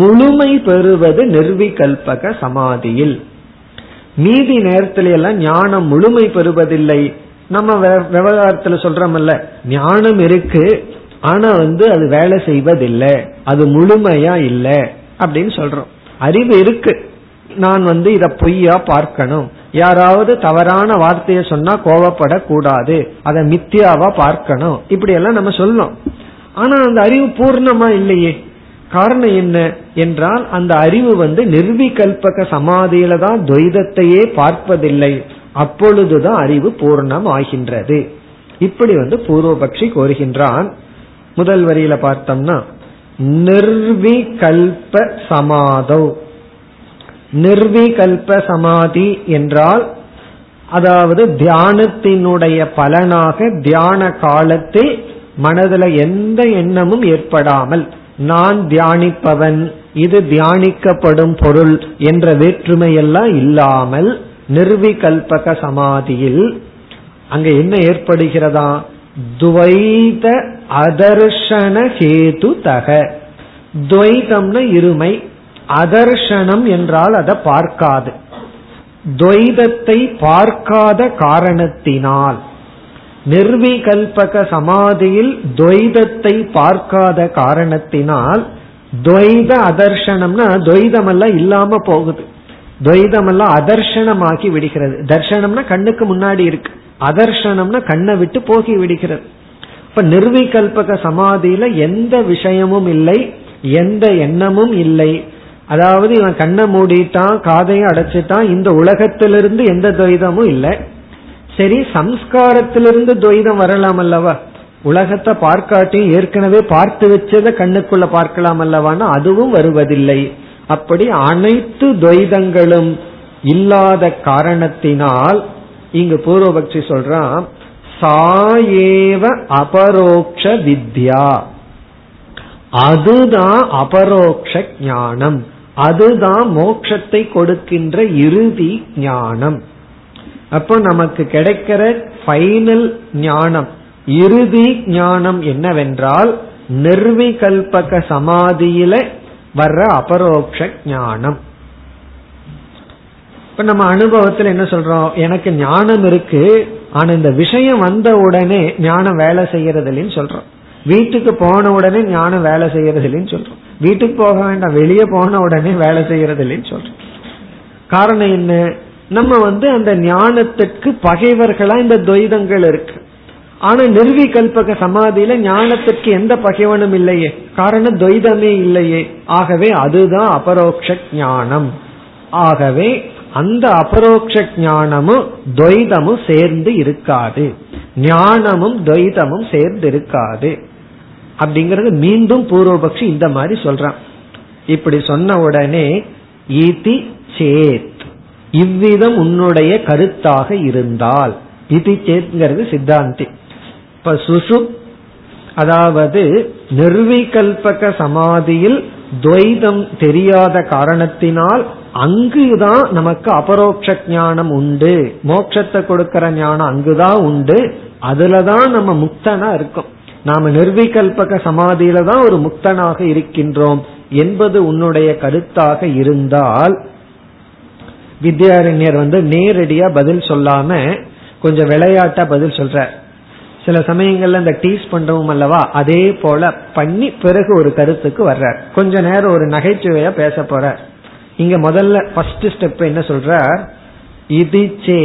முழுமை பெறுவது நிர்விகல்பக சமாதியில். மீதி நேரத்தில எல்லாம் ஞானம் முழுமை பெறுவதில்லை. நம்ம விவகாரத்துல சொல்றோம்ல, ஞானம் இருக்கு ஆனா அது வேலை செய்வதில்லை, அது முழுமையா இல்லை அப்படின்னு சொல்றோம். அறிவு இருக்கு, நான் இத பொய்யா பார்க்கணும், யாராவது தவறான வார்த்தையை சொன்னா கோவப்படக்கூடாது, அதை மித்தியாவா பார்க்கணும், இப்படி எல்லாம் நம்ம சொல்லணும். ஆனா அந்த அறிவு பூர்ணமா இல்லையே. காரணம் என்ன என்றால், அந்த அறிவு நிர்விகல்பக சமாதியில தான் துவைதத்தையே பார்ப்பதில்லை, அப்பொழுதுதான் அறிவு பூர்ணம் ஆகின்றது. இப்படி பூர்வபக்ஷி கோருகின்றான். முதல் வரியில பார்த்தோம்னா, நிர்விகல்ப சமாதௌ. நிர்விகல்ப சமாதி என்றால், அதாவது தியானத்தினுடைய பலனாக தியான காலத்தில் மனதுல எந்த எண்ணமும் ஏற்படாமல், நான் தியானிப்பவன், இது தியானிக்கப்படும் பொருள் என்ற வேற்றுமையெல்லாம் இல்லாமல் நிர்விகல்பக சமாதியில் அங்க என்ன ஏற்படுகிறதா, துவைத அதர்ஷன ஹேது தக. துவைதம்னு இருமை, அதர்ஷனம் என்றால் அதை பார்க்காது, துவைதத்தை பார்க்காத காரணத்தினால். நிர்விகல்பக சமாதியில் துவைதத்தை பார்க்காத காரணத்தினால் துவைத அதர்ஷனம்னா துவைதமெல்லாம் இல்லாம போகுது, துவைதமெல்லாம் அதர்ஷனமாகி விடுகிறது. தர்ஷனம்னா கண்ணுக்கு முன்னாடி இருக்கு, அதர்ஷனம்னா கண்ணை விட்டு போகி விடுகிறது. இப்ப நிர்விகல்பக சமாதியில எந்த விஷயமும் இல்லை, எந்த எண்ணமும் இல்லை. அதாவது இவன் கண்ணை மூடிட்டான், காதையும் அடைச்சிட்டான், இந்த உலகத்திலிருந்து எந்த துவைதமும் இல்லை. சரி, சம்ஸ்காரத்திலிருந்து துவைதம் வரலாம் அல்லவா, உலகத்தை பார்க்காட்டியும் ஏற்கனவே பார்த்து வச்சத கண்ணுக்குள்ள பார்க்கலாம் அல்லவான்னு அதுவும் வருவதில்லை. அப்படி அனைத்து துவைதங்களும் இல்லாத காரணத்தினால் இங்கு பூர்வபக்ஷி சொல்றான், சாயேவ அபரோக்ஷ வித்யா, அதுதான் அபரோக்ஷ ஞானம், அதுதான் மோட்சத்தை கொடுக்கின்ற இறுதி ஞானம். அப்போ நமக்கு கிடைக்கிற ஃபைனல் ஞானம், இறுதி ஞானம் என்னவென்றால் நிர்விகல்பக சமாதியில வர்ற அபரோக்ஷ ஞானம். இப்ப நம்ம அனுபவத்துல என்ன சொல்றோம், எனக்கு ஞானம் இருக்கு, ஆனா இந்த விஷயம் வந்த உடனே ஞானம் வேலை செய்யறது இல்லைன்னு சொல்றோம். வீட்டுக்கு போன உடனே ஞானம் வேலை செய்யறது இல்லைன்னு சொல்றோம். வீட்டுக்கு போக வேண்டாம், வெளியே போன உடனே வேலை செய்யறது இல்லைன்னு சொல்றோம். காரணம் என்ன, நம்ம அந்த ஞானத்துக்கு பகைவர்களா இந்த துவைதங்கள் இருக்கு. ஆனா நிர்விகல்பக சமாதியில ஞானத்துக்கு எந்த பகைவனும் இல்லையே, காரணம் துவைதமே இல்லையே. ஆகவே அதுதான் அபரோக்ஷ ஞானம். ஆகவே அந்த அபரோக்ஷ ஞானமும் துவைதமும் சேர்ந்து இருக்காது, ஞானமும் துவைதமும் சேர்ந்து இருக்காது அப்படிங்கறது மீண்டும் பூர்வபக்ஷி இந்த மாதிரி சொல்றான். இப்படி சொன்ன உடனே இதி சேத், இவ்விதம் உன்னுடைய கருத்தாக இருந்தால், இதி சேத்ங்கிறது சித்தாந்தி. இப்ப சுசுப் அதாவது நிர்விகல்பக சமாதியில் துவைதம் தெரியாத காரணத்தினால் அங்குதான் நமக்கு அபரோக்ஷ ஞானம் உண்டு, மோட்சத்தை கொடுக்கிற ஞானம் அங்குதான் உண்டு. அதுலதான் நம்ம முக்தனா இருக்கோம், நாம நிர்விகல்பக சமாதியில தான் ஒரு முக்தனாக இருக்கின்றோம் என்பது உன்னுடைய கருத்தாக இருந்தால். வித்யாரண்யர் நேரடியா பதில் சொல்லாம கொஞ்சம் விளையாட்டா பதில் சொல்றார். சில சமயங்கள்ல இந்த டீஸ் பண்றவும் அல்லவா, அதே போல பண்ணி பிறகு ஒரு கருத்துக்கு வர்றார். கொஞ்ச நேரம் ஒரு நகைச்சுவையா பேச போறார். இங்க முதல்ல ஃபர்ஸ்ட் ஸ்டெப் என்ன சொல்றார், இதிச்சே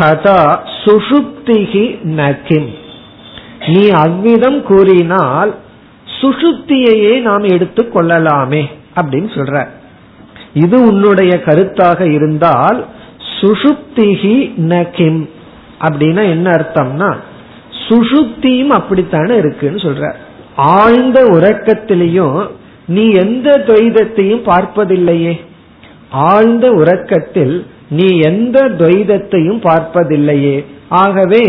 ததா சுஷுப்திஹி நகிம், நீ அவ்விதம் கூறினால் சுஷுப்தியையே நாம் எடுத்து கொள்ளலாமே அப்படின்னு சொல்ற. இது உன்னுடைய கருத்தாக இருந்தால் சுஷுப்திஹி நகிம் அப்படின்னா என்ன அர்த்தம்னா, சுஷுப்தியும் அப்படித்தானே இருக்குன்னு சொல்ற. ஆழ்ந்த உறக்கத்திலையும் நீ எந்த துவைதத்தையும் பார்ப்பதில்லையே, ஆழ்ந்த உறக்கத்தில் நீ எந்த துவைதத்தையும் பார்ப்பதில்லையே. ஆகவே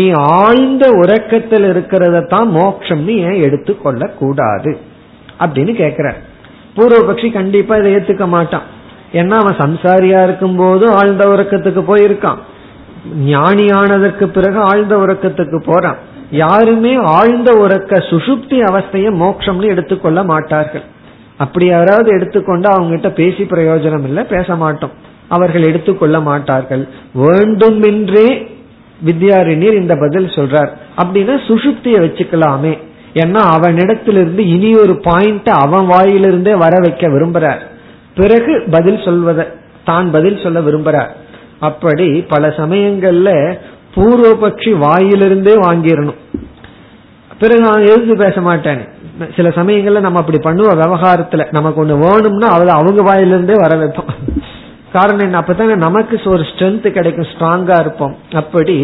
நீ ஆழ்ந்த உறக்கத்தில் இருக்கிறத தான் மோட்சம், நீ ஏன் எடுத்துக்கொள்ள கூடாது அப்படின்னு கேக்குற. பூர்வபக்ஷி கண்டிப்பா இதை ஏத்துக்க மாட்டான். ஏன்னா அவன் சம்சாரியா இருக்கும் போது ஆழ்ந்த உறக்கத்துக்கு போயிருக்கான், ஞானியானதற்கு பிறகு ஆழ்ந்த உறக்கத்துக்கு போறான். யாருமே ஆழ்ந்த உறக்க சுசுப்தி அவஸ்தைய மோட்சம்னு எடுத்துக்கொள்ள மாட்டார்கள். அப்படி யாராவது எடுத்துக்கொண்டு அவங்ககிட்ட பேசி பிரயோஜனம் இல்லை, பேச மாட்டோம், அவர்கள் எடுத்துக்கொள்ள மாட்டார்கள். வேண்டுமென்றே வித்யாரண்யர் இந்த பதில் சொல்றார். அப்படின்னா சுசுப்திய வச்சுக்கலாமே, ஏன்னா அவனிடத்திலிருந்து இனி ஒரு பாயிண்ட் அவன் வாயிலிருந்தே வர வைக்க விரும்புறார், பிறகு பதில் சொல்வதை தான் பதில் சொல்ல விரும்புறார். அப்படி பல சமயங்கள்ல பூர்வபக்ஷி வாயிலிருந்தே வாங்கிடணும், பிறகு நான் எழுந்து பேச மாட்டேன். சில சமயங்கள்ல நம்ம அப்படி பண்ணுவோம் விவகாரத்துல, நமக்கு ஒண்ணு வேணும்னா அவளை அவங்க வாயிலிருந்தே வர வைப்போம். காரணம் என்ன, அப்பதானே நமக்கு ஒரு ஸ்ட்ரென்த் கிடைக்கும், ஸ்ட்ராங்கா இருப்போம். அப்படி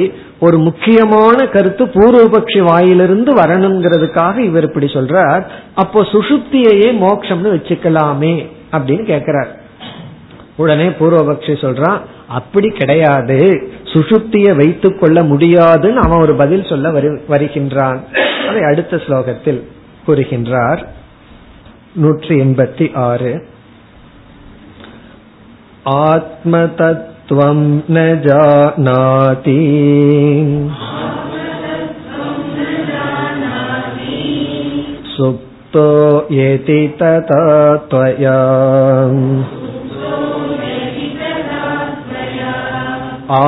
ஒரு முக்கியமான கருத்து பூர்வபக்ஷி வாயிலிருந்து வரணுங்கிறதுக்காக இவர் இப்படி சொல்றார். அப்போ சுஷுப்தியையே மோட்சம்னு வச்சுக்கலாமே அப்படின்னு கேக்குறார். உடனே பூர்வபக்ஷி சொல்றான், அப்படி கிடையாது, சுஷுப்தியை வைத்துக் கொள்ள முடியாதுன்னு அவன் ஒரு பதில் சொல்ல வருகின்றான். அதை அடுத்த ஸ்லோகத்தில் கூறுகின்றார். 186 ஆத்ம தத்துவம் ந ஜானாதி சுப்தோ யதி ததா த்வயா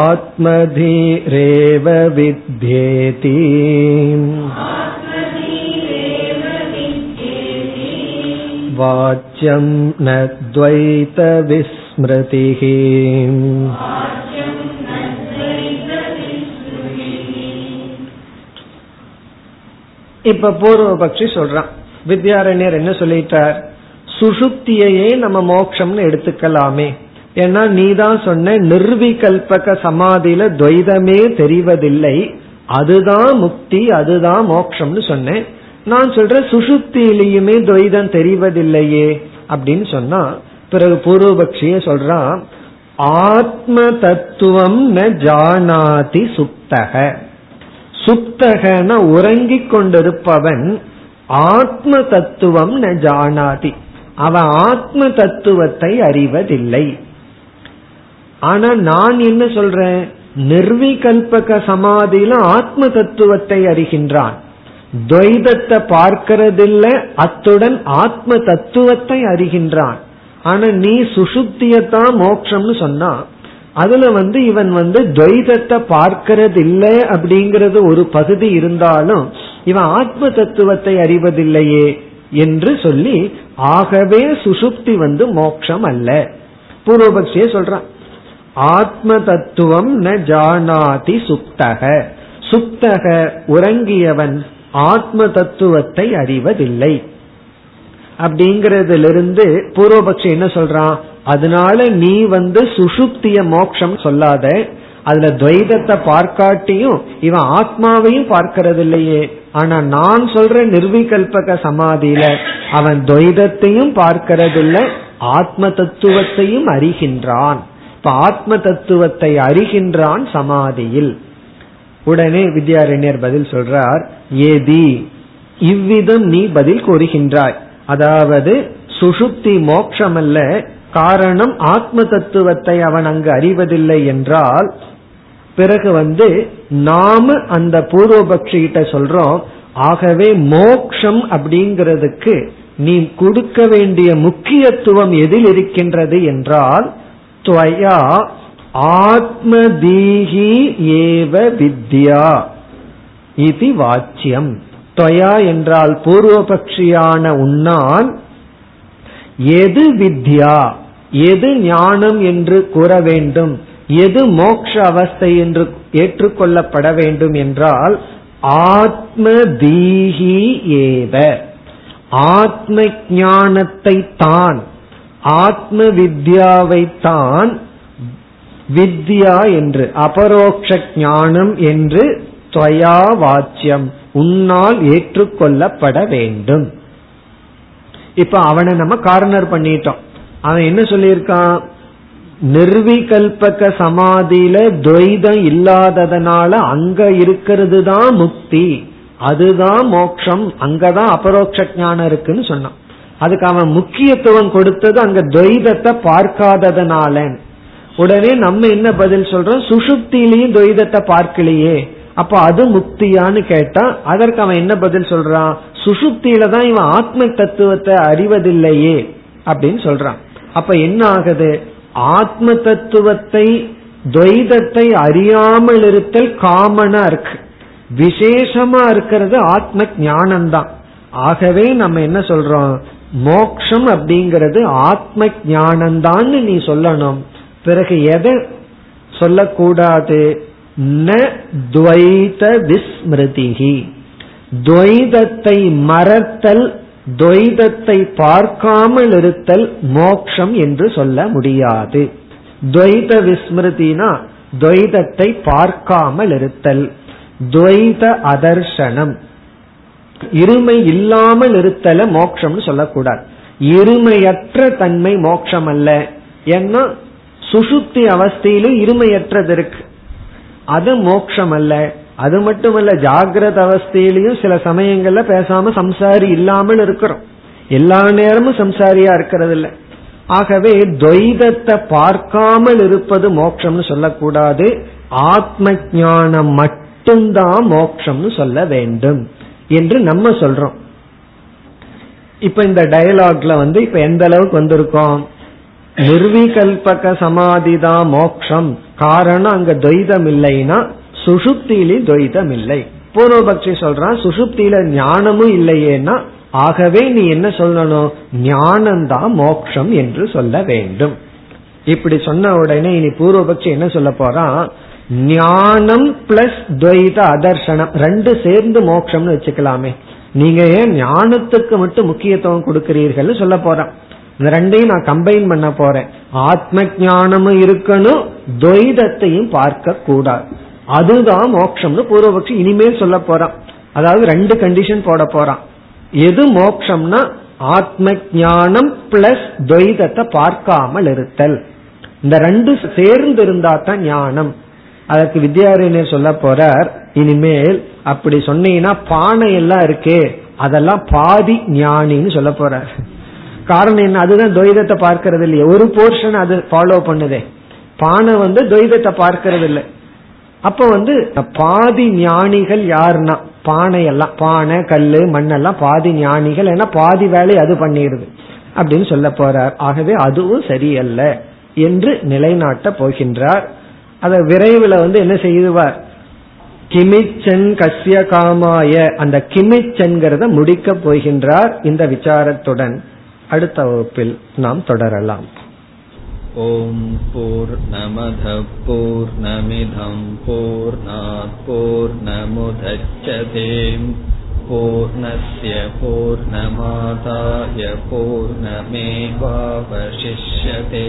ஆத்மதீரேவ வித்யேதி வாச்யம் ந த்வைத விஸ்மிருதிஹி. இப்ப பூர்வபக்ஷி சொல்றான், வித்யாரண்யர் என்ன சொல்லிட்டார், சுஷுப்தியையே நம்ம மோட்சம்னு எடுத்துக்கலாமே, ஏன்னா நீ தான் சொன்ன நிர்விகல்பக சமாதியில துவைதமே தெரிவதில்லை, அதுதான் முக்தி, அதுதான் மோட்சம்னு சொன்னேன். நான் சொல்ற சுஷுப்தியிலையுமே துவைதம் தெரிவதில்லையே அப்படின்னு சொன்னா, பிறகு பூர்வபக்ஷிய சொல்றான், ஆத்ம தத்துவம் ந ஜானாதி சுப்தக, சுப்தகன உறங்கிக் கொண்டிருப்பவன், ஆத்ம தத்துவம் ந ஜானாதி, அவன் ஆத்ம தத்துவத்தை அறிவதில்லை. ஆனா நான் என்ன சொல்றேன், நிர்விகல்பக சமாதியில ஆத்ம தத்துவத்தை அறிகின்றான். துவைதத்தை பார்க்கறதில்ல, அத்துடன் ஆத்ம தத்துவத்தை அறிகின்றான். ஆனா நீ சுசுத்தியத்தான் மோட்சம்னு சொன்னா அதுல இவன் துவைதத்தை பார்க்கறது இல்லை அப்படிங்கறது ஒரு பகுதி இருந்தாலும் இவன் ஆத்ம தத்துவத்தை அறிவதில்லையே என்று சொல்லி, ஆகவே சுசுப்தி மோட்சம் அல்ல. பூர்வபக்ஷியே சொல்றான், ஆத்ம தத்துவம் ந ஜானாதி சுப்தக, சுப்தக உறங்கியவன் ஆத்ம தத்துவத்தை அறிவதில்லை அப்படிங்கறதிலிருந்து பூர்வபக்ஷி என்ன சொல்றான், அதனால நீ சுஷுப்திய மோட்சம் சொல்லாத, அதுல துவைதத்தை பார்க்காட்டியும் இவன் ஆத்மாவையும் பார்க்கறது இல்லையே. ஆனா நான் சொல்ற நிர்விகல்பக சமாதியில அவன் துவைதத்தையும் பார்க்கறதில்லை, ஆத்ம தத்துவத்தையும் அறிகின்றான். இப்ப ஆத்ம தத்துவத்தை அறிகின்றான் சமாதியில். உடனே வித்யாரண்யர் பதில் சொல்றார், ஏதி இவ்விதம் நீ பதில் கூறுகின்றாய், அதாவது சுஷுப்தி மோட்சமல்ல, காரணம் ஆத்ம தத்துவத்தை அவன் அங்கு அறிவதில்லை என்றால், பிறகு நாம அந்த பூர்வபக்ஷிகிட்ட சொல்றோம், ஆகவே மோக்ஷம் அப்படிங்கிறதுக்கு நீ கொடுக்க வேண்டிய முக்கியத்துவம் எதில் இருக்கின்றது என்றால், துவயா ஆத்மதீஹி ஏவ வித்யா இது வாச்சியம். துவயா என்றால் பூர்வபக்ஷியான உன்னால், எது வித்யா, எது ஞானம் என்று கூற வேண்டும், எது மோட்ச அவஸ்தை என்று ஏற்றுக்கொள்ளப்பட வேண்டும் என்றால், ஆத்மதீஹி ஏவ, ஆத்ம ஞானத்தை தான், ஆத்ம வித்யாவை தான் வித்யா என்று, அபரோக்ஷ ஞானம் என்று துவயா வாச்சியம் உன்னால் ஏற்றுக்கொள்ளப்பட வேண்டும். இப்ப அவனை நம்ம கார்னர் பண்ணிட்டோம். அவன் என்ன சொல்லியிருக்கான், நிர்விகல்பக சமாதியில துவைதம் இல்லாததனால அங்க இருக்கிறது தான் முக்தி, அதுதான் மோட்சம், அங்கதான் அபரோக்ஷ ஞானம் இருக்குன்னு சொன்னான். அதுக்கு அவன் முக்கியத்துவம் கொடுத்தது அங்க துவைதத்தை பார்க்காததனால. உடனே நம்ம என்ன பதில் சொல்றோம், சுஷுப்தியிலையும் துவைதத்தை பார்க்கலையே, அப்ப அது முக்தியான்னு கேட்டா அதற்கு அவன் என்ன பதில் சொல்றான், சுஷுப்தியில தான் இவன் ஆத்ம தத்துவத்தை அறிவதில்லையே அப்படின்னு சொல்றான். அப்ப என்ன ஆகுது, ஆத்ம தத்துவத்தை துவைதத்தை அறியாமல் இருத்தல் காமனா இருக்கு, விசேஷமா இருக்கிறது ஆத்ம ஞானம்தான். ஆகவே நம்ம என்ன சொல்றோம், மோக்ஷம் அப்படிங்கிறது ஆத்ம ஞானம்தான் நீ சொல்லணும். பிறகு எதை சொல்லக்கூடாது, ந துவைத விஸ்மிருதிஹி, துவைதத்தை மறத்தல், துவைதத்தை பார்க்காமல் இருத்தல் மோக்ஷம் என்று சொல்ல முடியாது. துவைத விஸ்மிருதினா துவைதத்தை பார்க்காமல் இருத்தல், துவைத அதர்சனம் இருமை இல்லாமல் இருத்தல மோட்சம்னு சொல்லக்கூடாது. இருமையற்ற தன்மை மோட்சம் அல்ல, ஏன்னா சுஷுப்தி அவஸ்தையிலும் இருமையற்றது இருக்கு, அது மோட்சம் அல்ல. அது மட்டுமல்ல, ஜாகிரத அவஸ்தையிலையும் சில சமயங்கள்ல பேசாம சம்சாரி இல்லாமல் இருக்கிறோம், எல்லா நேரமும் சம்சாரியா இருக்கிறது இல்லை. ஆகவே துவைதத்தை பார்க்காமல் இருப்பது மோட்சம்னு சொல்லக்கூடாது, ஆத்ம ஞானம் மட்டும்தான் மோட்சம்னு சொல்ல வேண்டும் என்று நம்ம சொல்றோம். இப்ப இந்த டயலாக்ல இப்ப எந்த அளவுக்கு வந்திருக்கோம், நிர்விகல்பக சமாதிதான் மோட்சம், காரணம் அங்க துவைதம் இல்லைன்னா சுஷுப்தியிலே துவைதம் இல்லை. பூர்வபக்ஷி சொல்றான், சுஷுப்தியில ஞானமும் இல்லையேன்னா ஆகவே நீ என்ன சொல்லணும், ஞானம்தான் மோட்சம் என்று சொல்ல வேண்டும். இப்படி சொன்ன உடனே இனி பூர்வபக்ஷி என்ன சொல்ல போறான், ஞானம் பிளஸ் துவைத அதர்சனம் ரெண்டு சேர்ந்து மோட்சம்னு வச்சுக்கலாமே, நீங்க ஏன் ஞானத்துக்கு மட்டும் முக்கியத்துவம் கொடுக்கிறீர்கள் சொல்ல போறான். இந்த ரெண்டையும் நான் கம்பைன் பண்ண போறேன், ஆத்ம ஞானமும் இருக்கணும், துவைதத்தையும் பார்க்க கூடாது, அதுதான் மோட்சம்னு பூர்வபக்ஷி இனிமேல் சொல்ல போறான். அதாவது ரெண்டு கண்டிஷன் போட போறான், எது மோட்சம்னா ஆத்ம ஞானம் பிளஸ் துவைதத்தை பார்க்காமல் இருத்தல், இந்த ரெண்டு சேர்ந்து இருந்தா தான் ஞானம். அதற்கு வித்யாரண்யர் சொல்ல போறார், இனிமேல் அப்படி சொன்னீங்கன்னா பானை எல்லாம் இருக்கே அதெல்லாம் பாதி ஞானின்னு சொல்ல போறார். காரணம் என்ன, அதுதான் துவைதத்தை பார்க்கறது இல்லையே, ஒரு போர்ஷன் அது ஃபாலோ பண்ணுதே. பானை வந்து துவைதத்தை பார்க்கறது இல்லை. அப்ப வந்து பாதி ஞானிகள் யாருன்னா பானையெல்லாம் பானை கல்லு மண்ணெல்லாம் பாதி ஞானிகள், ஏன்னா பாதி வேலை அது பண்ணிடுது அப்படின்னு சொல்ல போறார். ஆகவே அதுவும் சரியல்ல என்று நிலைநாட்ட போகின்றார். அத விரைவில் வந்து என்ன செய்வார், கிமிச்சன் கஸ்ய காமாய அந்த கிமிச்சன்கிறத முடிக்க போகின்றார். இந்த விசாரத்துடன் அடுத்த வகுப்பில் நாம் தொடரலாம். ஓம் பூர்ணமத பூர்ணமிதம் பூர்ணாத் பூர்ணமுதச்யதே பூர்ணஸ்ய பூர்ணமாதாய பூர்ணமேவாவசிஷ்யதே.